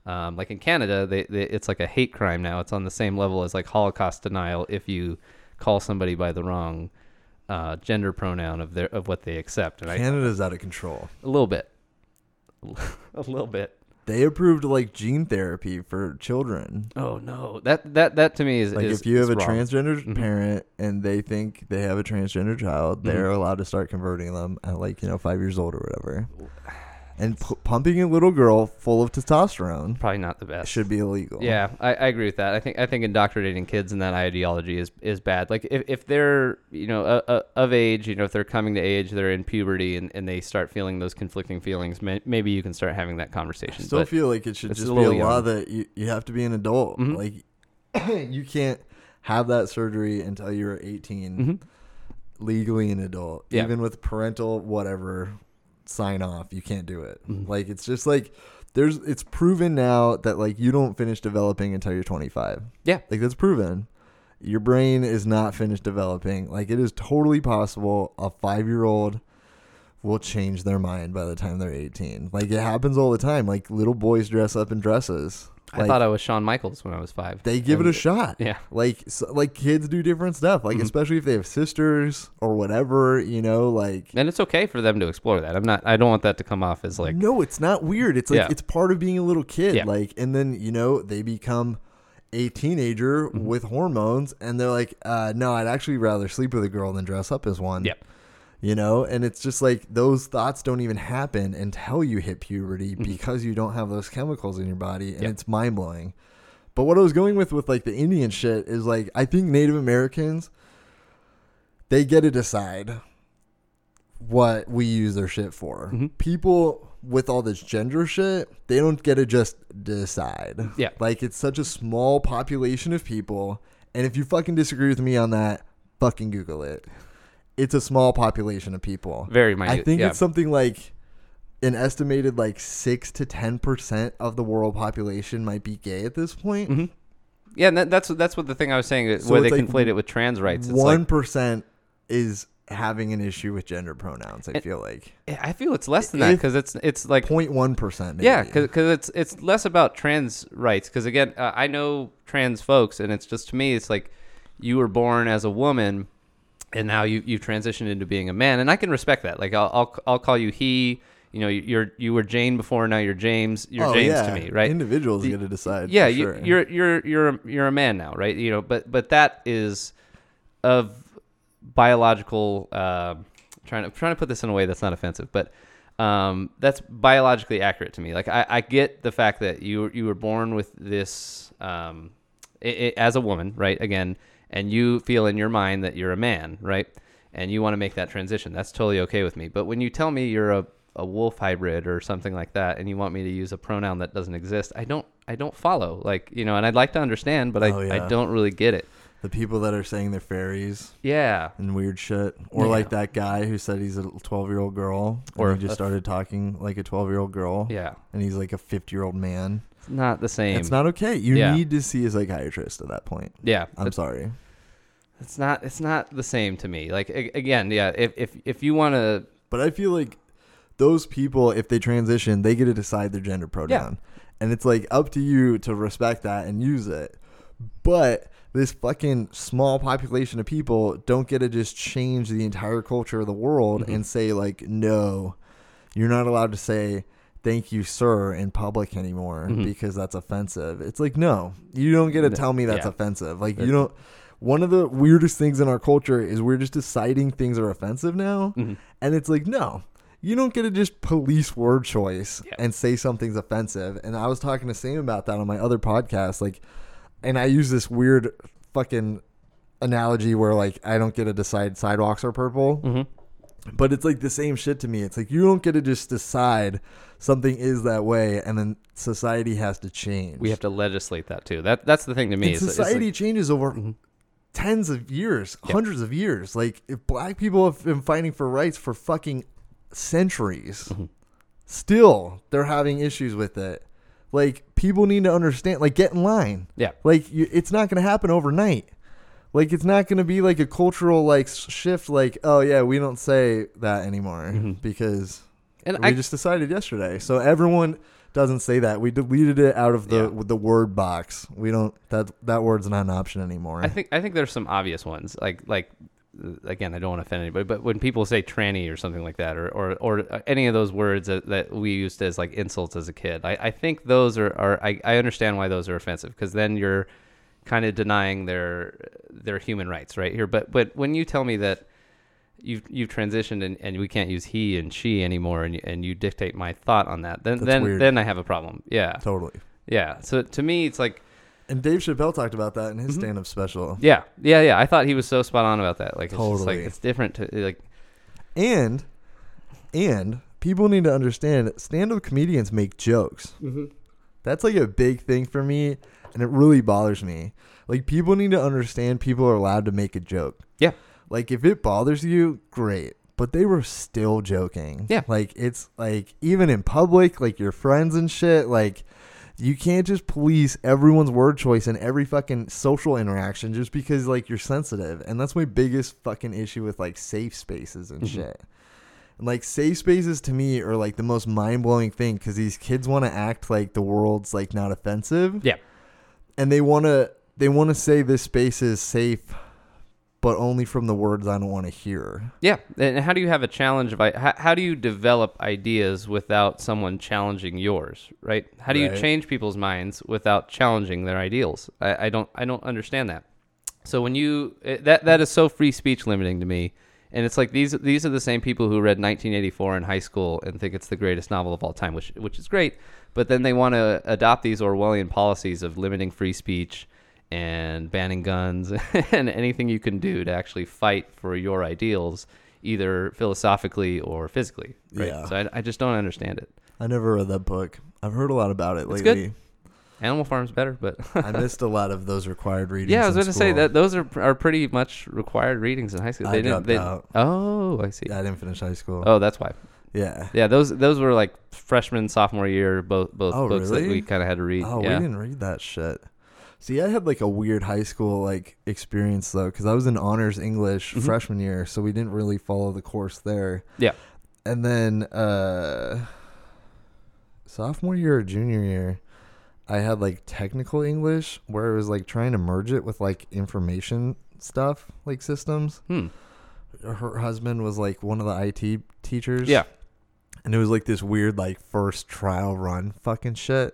like in Canada, it's like a hate crime now. It's on the same level as like Holocaust denial if you call somebody by the wrong gender pronoun of what they accept. And Canada's out of control. A little bit. A little bit. They approved like gene therapy for children. Oh no, that to me is like if you have a wrong. Transgender parent and they think they have a transgender child, they're allowed to start converting them at 5 years old or whatever. And pumping a little girl full of testosterone, probably not the best. Should be illegal. Yeah, I agree with that. I think indoctrinating kids in that ideology is bad. Like if they're of age, if they're coming to age, they're in puberty, and they start feeling those conflicting feelings, maybe you can start having that conversation. I still feel like it should just be a law that you have to be an adult. Mm-hmm. Like you can't have that surgery until you're 18, legally an adult, even with parental whatever. Sign off, you can't do it. Like it's just like it's proven now that like you don't finish developing until you're 25. Like that's proven. Your brain is not finished developing. Like it is totally possible a 5-year-old will change their mind by the time they're 18. Like, it happens all the time. Like, little boys dress up in dresses. Like, I thought I was Shawn Michaels when I was 5. They give it a shot. Yeah. Like, so, like, kids do different stuff. Like, especially if they have sisters or whatever, you know, like. And it's okay for them to explore that. I don't want that to come off as like. No, it's not weird. It's like, it's part of being a little kid. Yeah. Like, and then, you know, they become a teenager with hormones and they're like, no, I'd actually rather sleep with a girl than dress up as one. Yep. You know, and it's just like those thoughts don't even happen until you hit puberty because you don't have those chemicals in your body. And it's mind blowing. But what I was going with like the Indian shit is like, I think Native Americans, they get to decide what we use their shit for. People with all this gender shit, they don't get to just decide. Yeah. Like, it's such a small population of people. And if you fucking disagree with me on that, fucking Google it. It's a small population of people. Very minute. I think it's something like an estimated like 6 to 10% of the world population might be gay at this point. Yeah, and that's what the thing I was saying, so where they like conflate it with trans rights. It's 1% like, is having an issue with gender pronouns, I feel like. I feel it's less than that because it's like 0.1% maybe. Yeah, because it's less about trans rights because, again, I know trans folks, and it's just, to me, it's like you were born as a woman – and now you've transitioned into being a man, and I can respect that. Like I'll call you he. You know, you were Jane before, now you're James. You're James to me, right? Individuals get to decide. Yeah, sure. You're a man now, right? You know, but that is of biological. Trying to put this in a way that's not offensive, but that's biologically accurate to me. Like I get the fact that you were born with this as a woman, right? Again. And you feel in your mind that you're a man, right? And you want to make that transition. That's totally okay with me. But when you tell me you're a wolf hybrid or something like that, and you want me to use a pronoun that doesn't exist, I don't follow. Like, you know, and I'd like to understand, but I don't really get it. The people that are saying they're fairies. Yeah. And weird shit. Or like that guy who said he's a 12-year-old girl. Or he just started talking like a 12-year-old girl. Yeah. And he's like a 50-year-old man. It's not the same. It's not okay. You need to see a psychiatrist at that point. Yeah. I'm sorry. It's not the same to me. Like, again, yeah, if you want to. But I feel like those people, if they transition, they get to decide their gender pronoun. Yeah. And it's like up to you to respect that and use it. But this fucking small population of people don't get to just change the entire culture of the world and say, like, no, you're not allowed to say thank you, sir, in public anymore because that's offensive. It's like, no, you don't get to tell me that's offensive. Like, you don't. One of the weirdest things in our culture is we're just deciding things are offensive now. And it's like, no, you don't get to just police word choice and say something's offensive. And I was talking to Sam about that on my other podcast. Like, and I use this weird fucking analogy where, like, I don't get to decide sidewalks are purple. But it's, like, the same shit to me. It's like you don't get to just decide something is that way and then society has to change. We have to legislate that, too. That's the thing to me. And society like, changes over tens of years, hundreds of years. Like, if black people have been fighting for rights for fucking centuries, still they're having issues with it. Like, people need to understand. Like, get in line. Yeah. Like, it's not going to happen overnight. Like, it's not going to be, like, a cultural, like, shift. Like, oh, yeah, we don't say that anymore because we just decided yesterday. So everyone doesn't say that. We deleted it out of the word box. We don't that word's not an option anymore. I think there's some obvious ones. Like again, I don't want to offend anybody, but when people say tranny or something like that or any of those words that we used as, like, insults as a kid, I think those I understand why those are offensive because then you're kind of denying their human rights right here. But when you tell me that you've transitioned and we can't use he and she anymore and you dictate my thought on that, then I have a problem. Yeah. Totally. Yeah. So to me, it's like. And Dave Chappelle talked about that in his stand-up special. Yeah. Yeah. Yeah. I thought he was so spot on about that. Like, totally. It's just like, it's different to like. And people need to understand stand-up comedians make jokes. That's like a big thing for me. And it really bothers me. Like, people need to understand people are allowed to make a joke. Yeah. Like, if it bothers you, great. But they were still joking. Yeah. Like, it's like, even in public, like your friends and shit, like, you can't just police everyone's word choice and every fucking social interaction just because, like, you're sensitive. And that's my biggest fucking issue with, like, safe spaces and shit. Like, safe spaces to me are, like, the most mind-blowing thing because these kids want to act like the world's, like, not offensive. Yeah. And they want to say this space is safe, but only from the words I don't want to hear. Yeah. And how do you have a challenge? How do you develop ideas without someone challenging yours, right? How do you change people's minds without challenging their ideals? I don't understand that. So when you that is so free speech limiting to me. And it's like these are the same people who read 1984 in high school and think it's the greatest novel of all time, which is great. But then they want to adopt these Orwellian policies of limiting free speech and banning guns and anything you can do to actually fight for your ideals, either philosophically or physically. Right? Yeah. So I just don't understand it. I never read that book. I've heard a lot about it lately. It's good. Animal Farm's better, but... I missed a lot of those required readings. Yeah, I was going to say that those are pretty much required readings in high school. I dropped out. Oh, I see. Yeah, I didn't finish high school. Oh, that's why. Yeah. Yeah, those were like freshman, sophomore year, both books really? That we kind of had to read. Oh, yeah. We didn't read that shit. See, I had like a weird high school like experience, though, because I was in honors English mm-hmm. freshman year, so we didn't really follow the course there. Yeah. And then sophomore year or junior year, I had like technical English where it was like trying to merge it with like information stuff, like systems. Her husband was like one of the IT teachers. Yeah. And it was like this weird like first trial run fucking shit.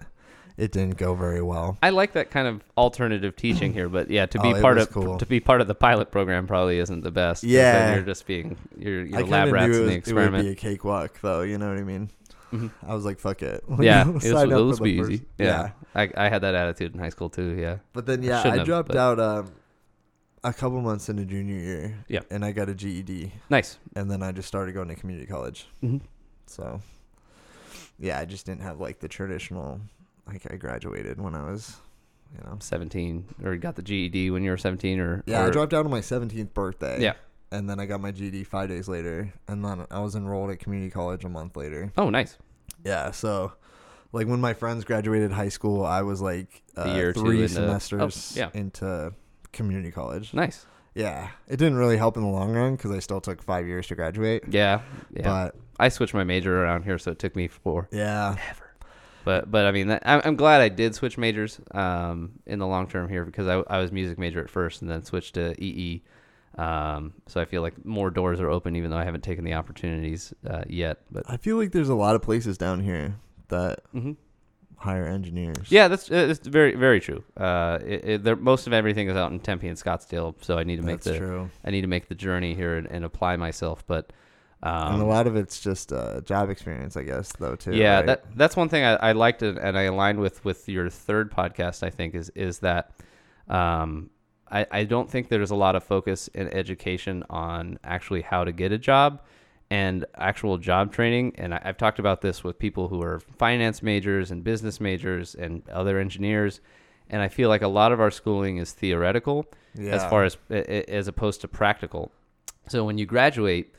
It didn't go very well. I like that kind of alternative teaching here, but yeah, to be to be part of the pilot program probably isn't the best. Yeah. You're just being your lab rats in the experiment. It would be a cakewalk though, you know what I mean? Mm-hmm. I was like, fuck it. Yeah, it was be easy. Yeah. I had that attitude in high school too, yeah. But then, yeah, I dropped out a couple months into junior year. Yeah. And I got a GED. Nice. And then I just started going to community college. Mm-hmm. So, yeah, I just didn't have like the traditional, like I graduated when I was, you know. 17 or got the GED when you were 17 or. Yeah, I dropped out on my 17th birthday. Yeah. And then I got my GED 5 days later. And then I was enrolled at community college a month later. Oh, nice. Yeah. So, like, when my friends graduated high school, I was, like, three semesters into community college. Nice. Yeah. It didn't really help in the long run because I still took 5 years to graduate. Yeah. Yeah. But I switched my major around here, so it took me four. Yeah. Never. But I mean, I'm glad I did switch majors in the long term here because I was music major at first and then switched to EE. So I feel like more doors are open, even though I haven't taken the opportunities yet. But I feel like there's a lot of places down here that mm-hmm. hire engineers. Yeah, that's very, very true. Most of everything is out in Tempe and Scottsdale, so I need to make the journey here and apply myself. But and a lot of it's just job experience, I guess, though too. Yeah, right? that's one thing I liked and I aligned with your third podcast. I think is that. I don't think there's a lot of focus in education on actually how to get a job and actual job training. And I've talked about this with people who are finance majors and business majors and other engineers. And I feel like a lot of our schooling is theoretical as far as opposed to practical. So when you graduate,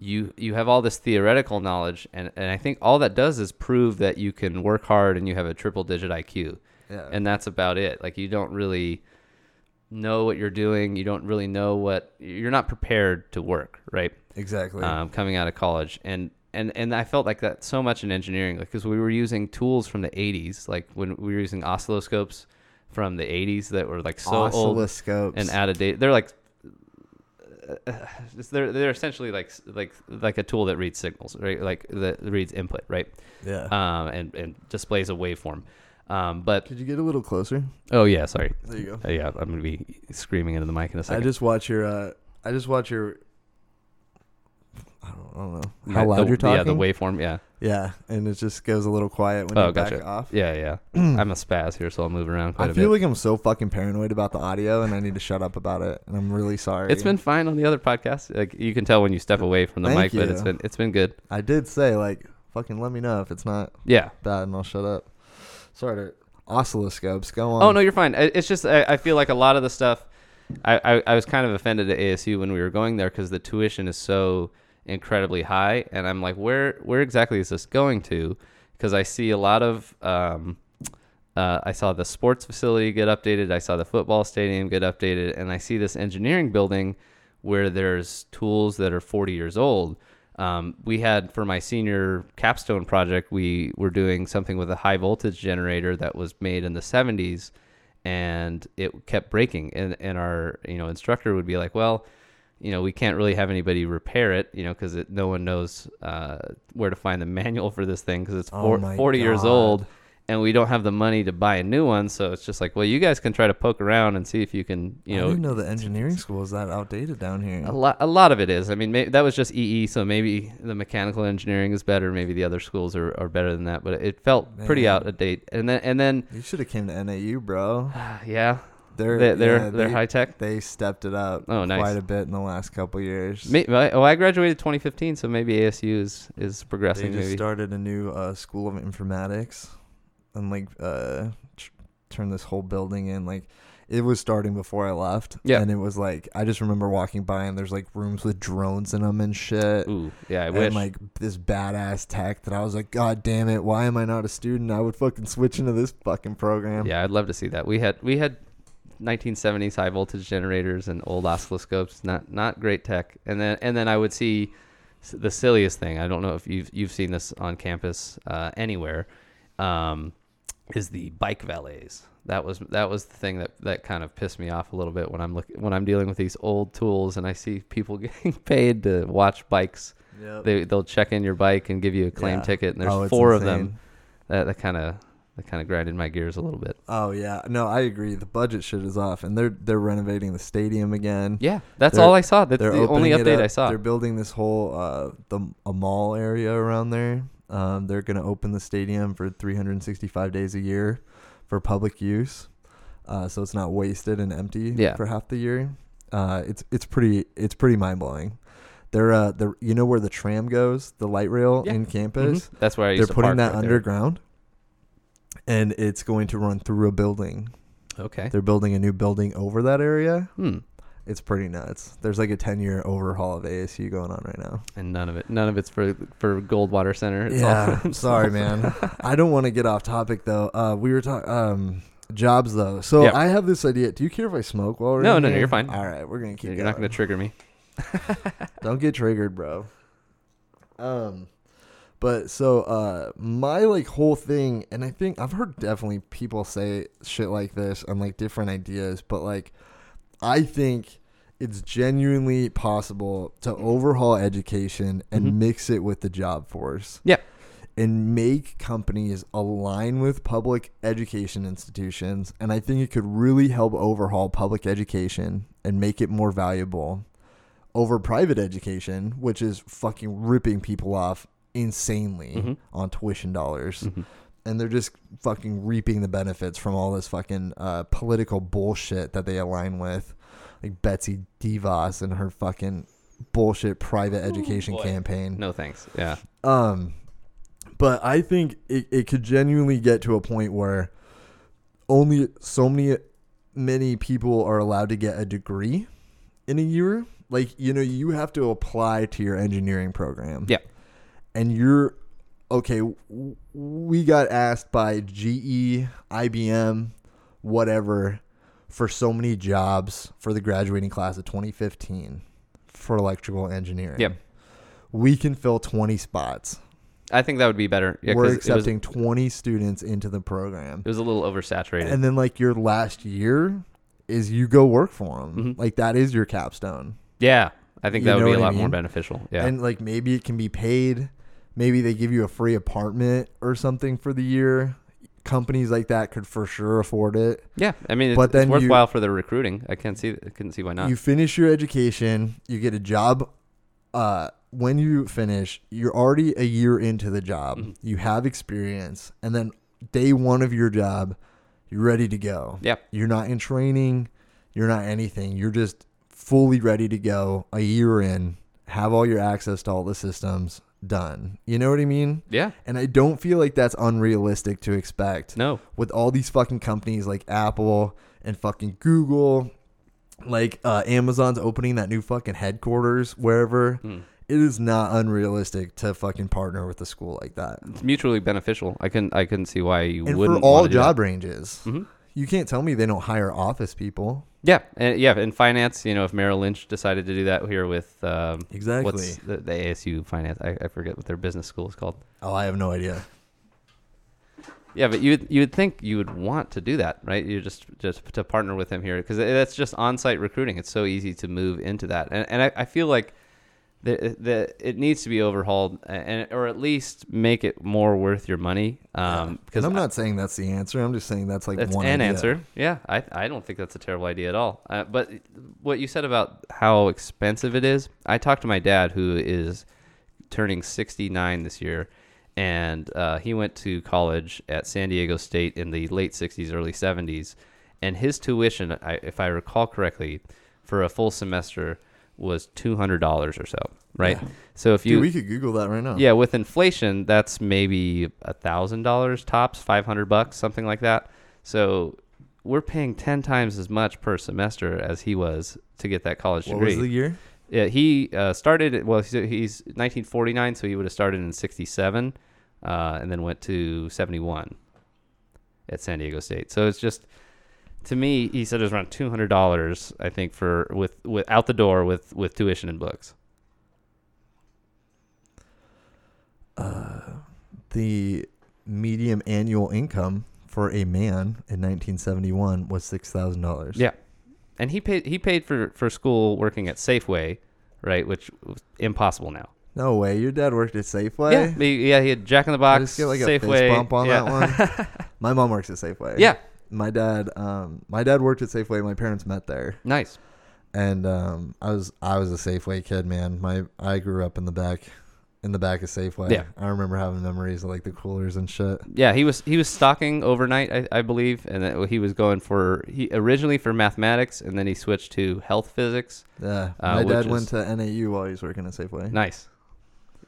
you have all this theoretical knowledge. And I think all that does is prove that you can work hard and you have a triple digit IQ. Yeah. And that's about it. Like you don't really know what you're doing. You don't really know what you're not prepared to work, right? Exactly. Coming out of college. And I felt like that so much in engineering, like, cause we were using tools from the 80s, like when we were using oscilloscopes from the 80s that were like so old and out of date. They're like, they're essentially like a tool that reads signals, right? Like that reads input, right? Yeah. And displays a waveform. But could you get a little closer? Oh yeah, sorry. There you go. Yeah, I'm gonna be screaming into the mic in a second. I just watch your. I don't know how loud you're talking. Yeah, the waveform. Yeah. Yeah, and it just goes a little quiet when you back off. Yeah, yeah. I'm a spaz here, so I'll move around quite a bit. I feel like I'm so fucking paranoid about the audio, and I need to shut up about it. And I'm really sorry. It's been fine on the other podcasts. Like you can tell when you step away from the mic, but it's been good. I did say like fucking let me know if it's not bad, and I'll shut up. Sorry, oscilloscopes, go on. Oh, no, you're fine. It's just I feel like a lot of the stuff, I was kind of offended at ASU when we were going there because the tuition is so incredibly high. And I'm like, where exactly is this going to? Because I see a lot of, I saw the sports facility get updated. I saw the football stadium get updated. And I see this engineering building where there's tools that are 40 years old. We had, for my senior capstone project, we were doing something with a high voltage generator that was made in the 70s, and it kept breaking. And our, you know, instructor would be like, well, you know, we can't really have anybody repair it, you know, because no one knows where to find the manual for this thing, because it's 40 years old, and we don't have the money to buy a new one. So it's just like, well, you guys can try to poke around and see if you can, you know. I don't even know the engineering school is that outdated down here. A lot of it is. I mean, that was just EE, so maybe the mechanical engineering is better. Maybe the other schools are better than that, but it felt pretty out of date. And then you should have came to NAU, bro. Yeah. They're high tech. They stepped it up quite a bit in the last couple of years. I graduated 2015, so maybe ASU is progressing. They just started a new school of informatics, and like turned this whole building in. Like, it was starting before I left. Yeah, and it was like, I just remember walking by and there's like rooms with drones in them and shit. Ooh, yeah, I wish. And like this badass tech that I was like, God damn it, why am I not a student? I would fucking switch into this fucking program. Yeah, I'd love to see that. We had 1970s high voltage generators and old oscilloscopes, not great tech. And then I would see the silliest thing. I don't know if you've seen this on campus anywhere. Is the bike valets. That was the thing that kind of pissed me off a little bit when I'm dealing with these old tools and I see people getting paid to watch bikes. Yep. They'll check in your bike and give you a claim ticket, and there's four insane. Of them. That kind of grinded my gears a little bit. Oh yeah, no, I agree. The budget shit is off, and they're renovating the stadium again. Yeah, that's all I saw. That's the only update I saw. They're building this whole a mall area around there. They're gonna open the stadium for 365 days a year for public use, so it's not wasted and empty for half the year. It's pretty mind blowing. They're you know where the tram goes, the light rail in campus. Mm-hmm. That's where I used to park. They're putting that underground. And it's going to run through a building. Okay. They're building a new building over that area. Hmm. It's pretty nuts. There's like a 10-year overhaul of ASU going on right now. And none of it's for Goldwater Center. It's all sorry, man. I don't want to get off topic though. We were talking jobs though. So I have this idea. Do you care if I smoke while we're in here? No, you're fine. All right, we're gonna keep going. You're not gonna trigger me. Don't get triggered, bro. But so my like whole thing, and I think I've heard definitely people say shit like this on like different ideas, but like I think it's genuinely possible to overhaul education and mix it with the job force. Yeah. And make companies align with public education institutions. And I think it could really help overhaul public education and make it more valuable over private education, which is fucking ripping people off insanely on tuition dollars, and they're just fucking reaping the benefits from all this fucking political bullshit that they align with, like Betsy DeVos and her fucking bullshit private education campaign. No thanks. Yeah. But I think it could genuinely get to a point where only so many people are allowed to get a degree in a year. Like, you know, you have to apply to your engineering program. Yeah. And you're, okay, we got asked by GE, IBM, whatever, for so many jobs for the graduating class of 2015 for electrical engineering. Yep. We can fill 20 spots. I think that would be better. Yeah, we're accepting 20 students into the program. It was a little oversaturated. And then, like, your last year is you go work for them. Mm-hmm. Like, that is your capstone. Yeah. I think that would be a lot more beneficial. Yeah. And, like, maybe it can be paid. Maybe they give you a free apartment or something for the year. Companies like that could for sure afford it. Yeah, I mean, but it's worthwhile for the recruiting. I couldn't see why not. You finish your education, you get a job. When you finish, you're already a year into the job. Mm-hmm. You have experience, and then day one of your job, you're ready to go. Yeah, you're not in training, you're not anything. You're just fully ready to go. A year in, have all your access to all the systems. Done. You know what I mean? Yeah. And I don't feel like that's unrealistic to expect. No. With all these fucking companies like Apple and fucking Google, like Amazon's opening that new fucking headquarters wherever. Mm. It is not unrealistic to fucking partner with a school like that. It's mutually beneficial. I couldn't see why you wouldn't. And for all job ranges. Mm-hmm. You can't tell me they don't hire office people. Yeah, and yeah, in finance, you know, if Merrill Lynch decided to do that here with exactly what's the ASU finance, I forget what their business school is called. Oh, I have no idea. Yeah, but you would think you would want to do that, right? You just to partner with him here because that's just on-site recruiting. It's so easy to move into that, and I feel like the it needs to be overhauled, and or at least make it more worth your money. Because I'm not saying that's the answer. I'm just saying that's like one idea. Answer. Yeah, I don't think that's a terrible idea at all. But what you said about how expensive it is, I talked to my dad who is turning 69 this year. And he went to college at San Diego State in the late 60s, early 70s. And his tuition, if I recall correctly, for a full semester was $200 or so, right? Yeah. So if we could Google that right now. Yeah, with inflation, that's maybe $1,000 tops, $500, something like that. So we're paying 10 times as much per semester as he was to get that college degree. What was the year? Yeah, he started, well, he's 1949, so he would have started in 67. And then went to 71 at San Diego State. So it's just, to me, he said it was around $200, I think, for with out the door with tuition and books. The median annual income for a man in 1971 was $6,000. Yeah, and he paid for school working at Safeway, right? Which was impossible now. No way. Your dad worked at Safeway? Yeah, he had Jack in the Box, I just get like Safeway. A face bump on that one. My mom works at Safeway. Yeah. My dad worked at Safeway. My parents met there. Nice. And I was a Safeway kid, man. I grew up in the back of Safeway. Yeah. I remember having memories of like the coolers and shit. Yeah, he was stocking overnight, I believe, and then he was going originally for mathematics, and then he switched to health physics. Yeah. My dad went to NAU while he was working at Safeway. Nice.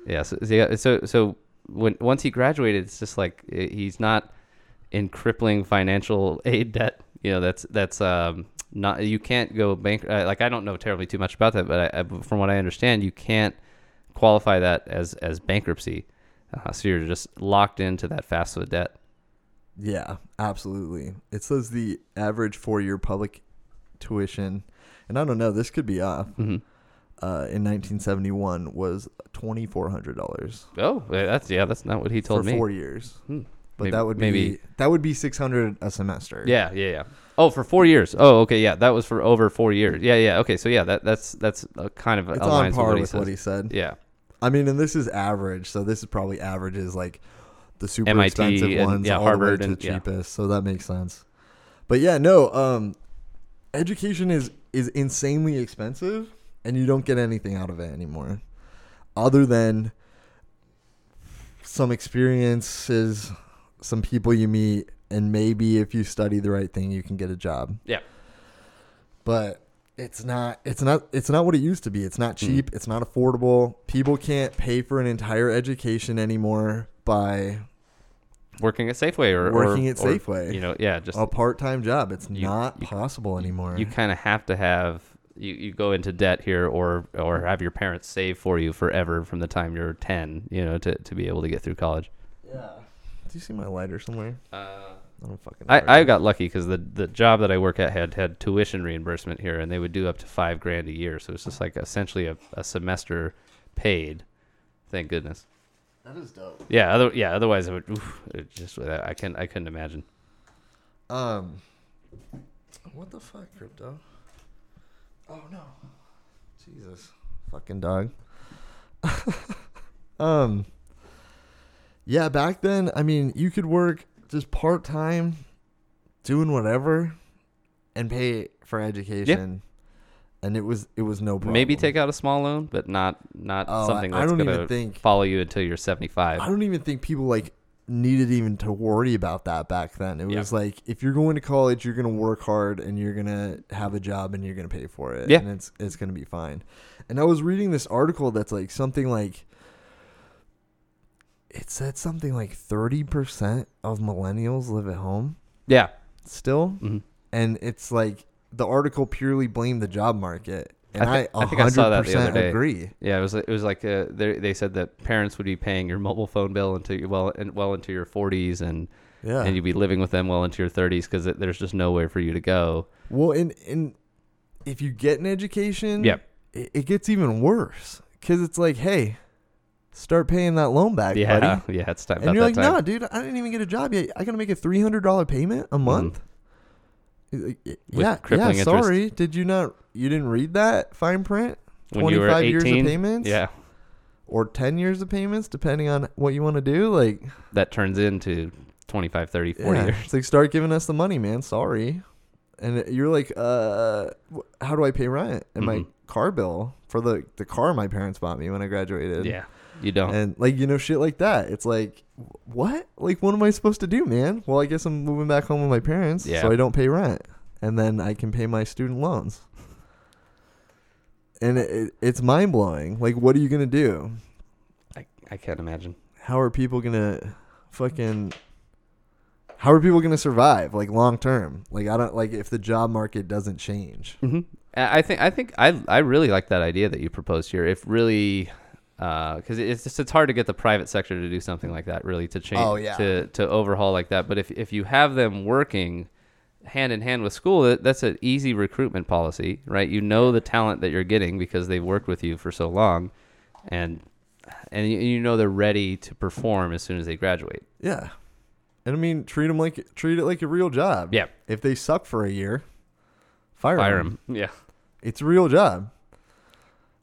Yeah, so once he graduated, it's just like he's not in crippling financial aid debt. You know, that's not, you can't go bankrupt. Like I don't know terribly too much about that, but from what I understand, you can't qualify that as bankruptcy. So you're just locked into that FAFSA debt. Yeah, absolutely. It says the average 4-year public tuition, and I don't know, this could be off. Mm-hmm. In 1971 was $2,400. Oh, that's not what he told me. For 4 years. But maybe, that would be $600 a semester. Yeah. Oh, for 4 years. Oh, okay, yeah. That was for over 4 years. Yeah. Okay, so yeah, that's a kind of it's on par with what he said. Yeah. I mean, and this is average, so this is probably averages like the super MIT expensive and, ones, all Harvard the way to the cheapest. Yeah. So that makes sense. But yeah, no. Education is insanely expensive. And you don't get anything out of it anymore other than some experiences, some people you meet, and maybe if you study the right thing, you can get a job. Yeah. But it's not what it used to be. It's not cheap. Mm-hmm. It's not affordable. People can't pay for an entire education anymore by working at Safeway or, you know, yeah, just a part-time job. It's not possible anymore. You kind of have to have. You go into debt here or have your parents save for you forever from the time you're 10, you know, to be able to get through college. Yeah. Do you see my lighter somewhere? I don't fucking know. I got lucky because the job that I work at had tuition reimbursement here, and they would do up to $5,000 a year. So it's just like essentially a semester paid. Thank goodness. That is dope. Yeah. Otherwise, I couldn't imagine. What the fuck, crypto? Oh, no. Jesus. Fucking dog. Yeah, back then, I mean, you could work just part-time, doing whatever, and pay for education. Yeah. And it was no problem. Maybe take out a small loan, but not something that's going to follow you until you're 75. I don't even think people, like, needed even to worry about that back then. It was like, if you're going to college, you're going to work hard and you're going to have a job and you're going to pay for it. Yeah. And it's going to be fine. And I was reading this article that's like something like, it said something like 30% of millennials live at home. Yeah. Still. Mm-hmm. And it's like the article purely blamed the job market. And I think I saw that the other day. Agree. Yeah, it was like they said that parents would be paying your mobile phone bill until your 40s, and you'd be living with them well into your 30s because there's just nowhere for you to go. Well, and if you get an education, yep, it gets even worse because it's like, hey, start paying that loan back, buddy. Yeah, it's time. And you're like, no, dude, I didn't even get a job yet. I got to make a $300 payment a month? Yeah, sorry. Interest. Did you not? You didn't read that fine print? When 25 you were 18, years of payments? Yeah. Or 10 years of payments, depending on what you want to do. Like that turns into 25, 30, 40 years. It's like, start giving us the money, man. Sorry. And you're like, how do I pay rent and my car bill for the car my parents bought me when I graduated? Yeah, you don't. And like, you know, shit like that. It's like, what? Like, what am I supposed to do, man? Well, I guess I'm moving back home with my parents, so I don't pay rent, and then I can pay my student loans. And it's mind blowing. Like, what are you gonna do? I can't imagine. How are people gonna survive? Like, long term. Like, I don't like if the job market doesn't change. Mm-hmm. I really like that idea that you proposed here. If really, because it's hard to get the private sector to do something like that. Really, to change. Oh, yeah. To overhaul like that. But if you have them working hand in hand with school, that's an easy recruitment policy, right? You know the talent that you're getting because they've worked with you for so long, and you know they're ready to perform as soon as they graduate. Yeah, and I mean, treat it like a real job. Yeah. If they suck for a year, fire them. Yeah, it's a real job.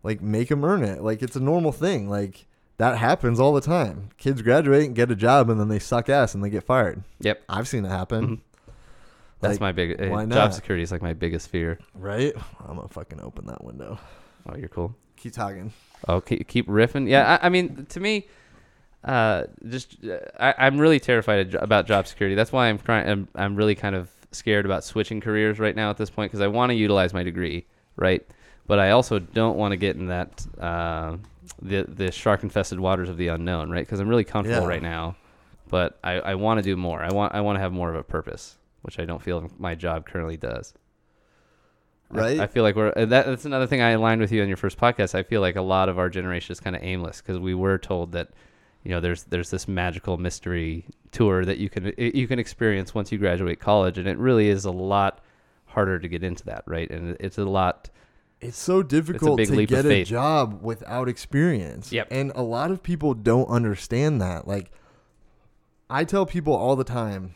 Like, make them earn it. Like, it's a normal thing. Like, that happens all the time. Kids graduate and get a job, and then they suck ass and they get fired. Yep, I've seen it happen. Mm-hmm. That's like, my big job security is like my biggest fear. Right? I'm gonna fucking open that window. Oh, you're cool. Keep talking. Oh, keep riffing. Yeah, I mean, to me, I'm really terrified about job security. That's why I'm really kind of scared about switching careers right now at this point because I want to utilize my degree, right? But I also don't want to get in that the shark infested waters of the unknown, right? Because I'm really comfortable right now, but I want to do more. I want to have more of a purpose, which I don't feel my job currently does. Right. I feel like that's another thing I aligned with you in your first podcast. I feel like a lot of our generation is kind of aimless because we were told that, you know, there's this magical mystery tour that you can experience once you graduate college. And it really is a lot harder to get into that. Right. And it's so difficult to get a job without experience. Yep. And a lot of people don't understand that. Like, I tell people all the time,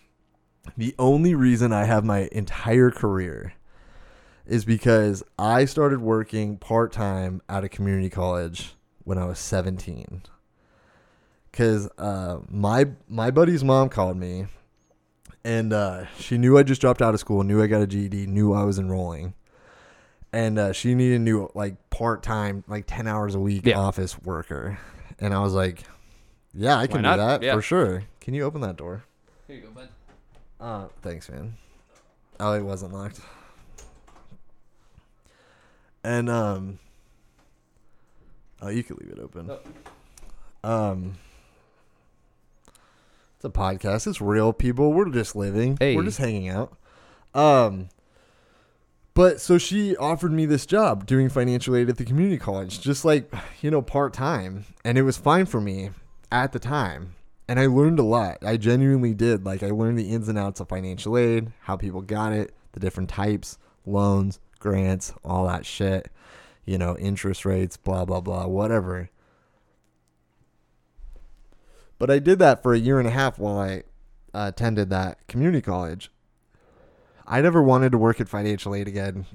the only reason I have my entire career is because I started working part-time out of community college when I was 17. Because my buddy's mom called me, and she knew I just dropped out of school, knew I got a GED, knew I was enrolling. And she needed a new, like, part-time, like, 10 hours a week office worker. And I was like, yeah, I can do that for sure. Can you open that door? Here you go, bud. Thanks, man. Oh, it wasn't locked. And oh, you could leave it open. Oh. It's a podcast. It's real, people. We're just living. Hey. We're just hanging out. But so she offered me this job doing financial aid at the community college, just like, you know, part time, and it was fine for me at the time. And I learned a lot. I genuinely did. Like, I learned the ins and outs of financial aid, how people got it, the different types, loans, grants, all that shit, you know, interest rates, blah, blah, blah, whatever. But I did that for a year and a half while I attended that community college. I never wanted to work at financial aid again.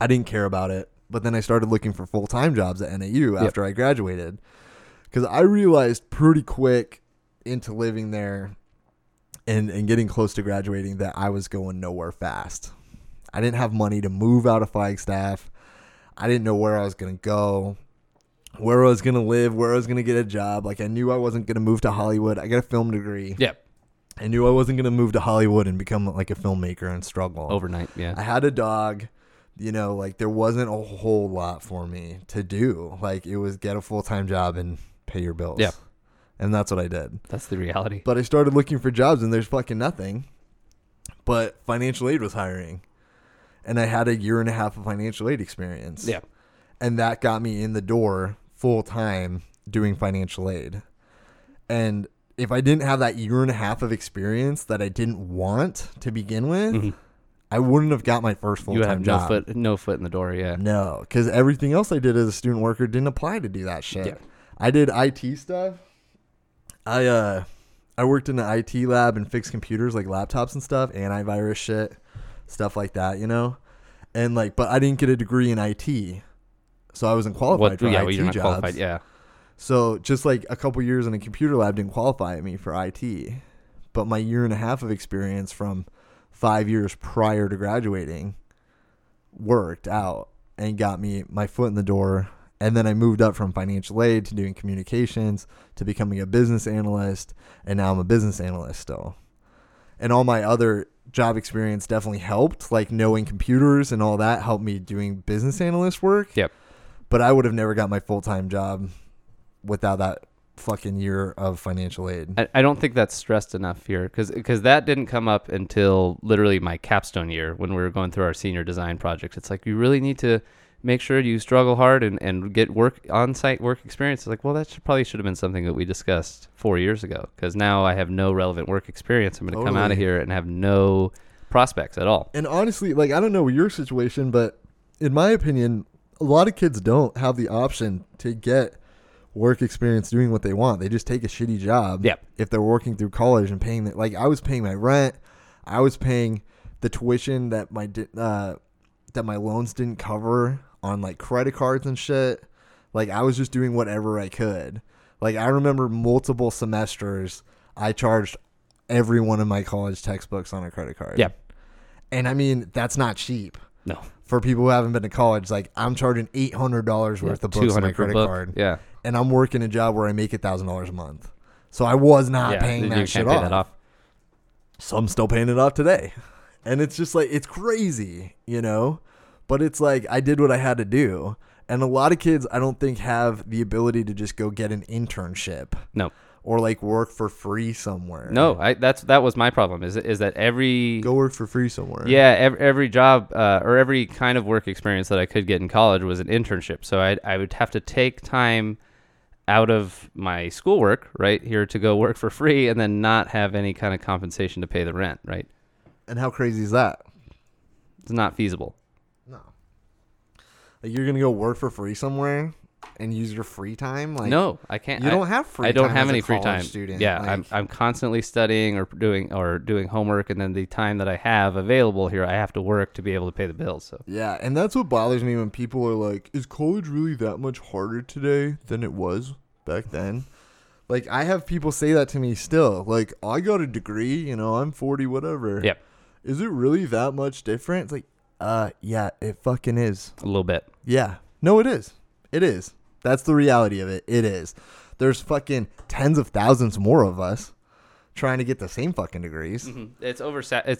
I didn't care about it. But then I started looking for full-time jobs at NAU after I graduated, because I realized pretty quick into living there and getting close to graduating that I was going nowhere fast. I didn't have money to move out of Flagstaff. I didn't know where I was going to go, where I was going to live, where I was going to get a job. Like, I knew I wasn't going to move to Hollywood. I got a film degree. Yep. I knew I wasn't going to move to Hollywood and become like a filmmaker and struggle overnight. Yeah. I had a dog, you know, like there wasn't a whole lot for me to do. Like, it was get a full-time job and pay your bills. Yeah. And that's what I did. That's the reality. But I started looking for jobs, and there's fucking nothing. But financial aid was hiring. And I had a year and a half of financial aid experience. Yeah. And that got me in the door full time doing financial aid. And if I didn't have that year and a half of experience that I didn't want to begin with, I wouldn't have got my first full-time job. You have no foot in the door, yeah. No, because everything else I did as a student worker didn't apply to do that shit. Yeah. I did IT stuff. I worked in an IT lab and fixed computers, like laptops and stuff, antivirus shit, stuff like that, you know? And like, but I didn't get a degree in IT, so I wasn't qualified for IT jobs. Yeah, well, you're not qualified, yeah. So just like a couple years in a computer lab didn't qualify me for IT, but my year and a half of experience from 5 years prior to graduating worked out and got me my foot in the door. And then I moved up from financial aid to doing communications to becoming a business analyst. And now I'm a business analyst still. And all my other job experience definitely helped, like knowing computers and all that helped me doing business analyst work. Yep. But I would have never got my full-time job without that fucking year of financial aid. I don't think that's stressed enough here because that didn't come up until literally my capstone year when we were going through our senior design projects. It's like you really need to make sure you struggle hard and get work on-site work experience. It's like, well, that should have been something that we discussed 4 years ago because now I have no relevant work experience. I'm going to come out of here and have no prospects at all. And honestly, like, I don't know your situation, but in my opinion, a lot of kids don't have the option to get work experience doing what they want. They just take a shitty job. Yep. If they're working through college and paying that, like I was paying my rent, I was paying the tuition that my loans didn't cover on like credit cards and shit. Like I was just doing whatever I could. Like I remember multiple semesters I charged every one of my college textbooks on a credit card. Yep. And I mean, that's not cheap. No. For people who haven't been to college, like I'm charging $800 worth of books on my credit card. Yeah. And I'm working a job where I make $1,000 a month. So I was not paying that shit off. So I'm still paying it off today. And it's just like, it's crazy, you know? But it's like, I did what I had to do. And a lot of kids, I don't think, have the ability to just go get an internship. No. Or like work for free somewhere. No, that was my problem. Is that every go work for free somewhere? Yeah, every job or every kind of work experience that I could get in college was an internship. So I would have to take time out of my schoolwork right here to go work for free, and then not have any kind of compensation to pay the rent, right? And how crazy is that? It's not feasible. No, like you're gonna go work for free somewhere and use your free time? Like, no, I can't. You don't have free time. I don't have any free time. Student. Yeah, like, I'm constantly studying or doing homework, and then the time that I have available here, I have to work to be able to pay the bills. So yeah, and that's what bothers me when people are like, "Is college really that much harder today than it was back then?" Like, I have people say that to me still. Like, I got a degree, you know, I'm 40, whatever. Yep. Is it really that much different? It's like, yeah, it fucking is. A little bit. Yeah. No, it is. It is. That's the reality of it. It is. There's fucking tens of thousands more of us trying to get the same fucking degrees. Mm-hmm. It's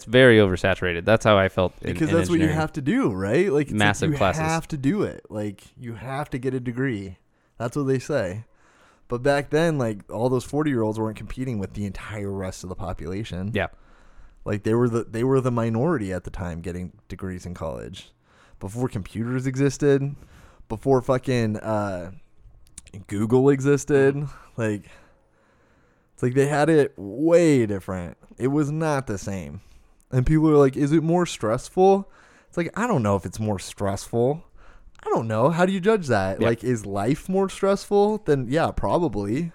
very oversaturated. That's how I felt. Because that's what you have to do, right? Like, massive classes. You have to do it. Like, you have to get a degree. That's what they say. But back then, like, all those 40-year-olds weren't competing with the entire rest of the population. Yeah. Like, they were the minority at the time getting degrees in college. Before computers existed. Before fucking Google existed, like, it's like they had it way different. It was not the same. And people are like, is it more stressful? It's like, I don't know if it's more stressful. I don't know. How do you judge that? Yeah. Like, is life more stressful? Then, yeah, probably.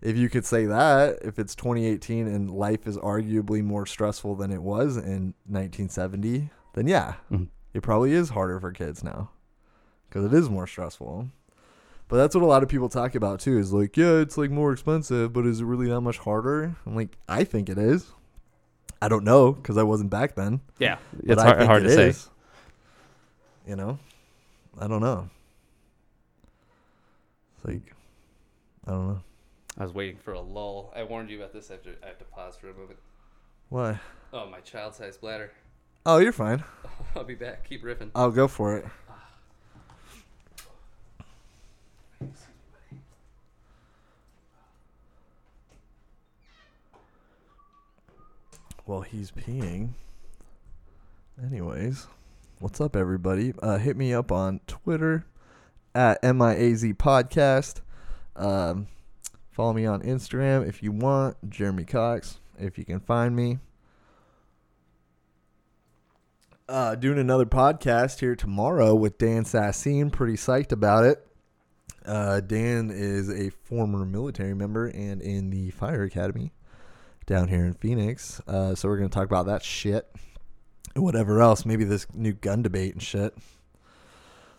If you could say that, if it's 2018 and life is arguably more stressful than it was in 1970, then yeah, It probably is harder for kids now. Because it is more stressful. But that's what a lot of people talk about, too, is like, yeah, it's like more expensive, but is it really that much harder? I'm like, I think it is. I don't know, because I wasn't back then. Yeah, it's hard to say. You know? I don't know. It's like, I don't know. I was waiting for a lull. I warned you about this. I have to pause for a moment. Why? Oh, my child-sized bladder. Oh, you're fine. I'll be back. Keep riffing. I'll go for it. Well, he's peeing. Anyways, what's up, everybody? Hit me up on Twitter at MIAZpodcast. Follow me on Instagram if you want. Jeremy Cox, if you can find me. doing another podcast here tomorrow with Dan Sassine. Pretty psyched about it. Dan is a former military member and in the fire academy down here in Phoenix. So we're going to talk about that shit and whatever else. Maybe this new gun debate and shit.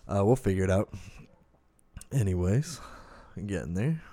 We'll figure it out. Anyways, I'm getting there.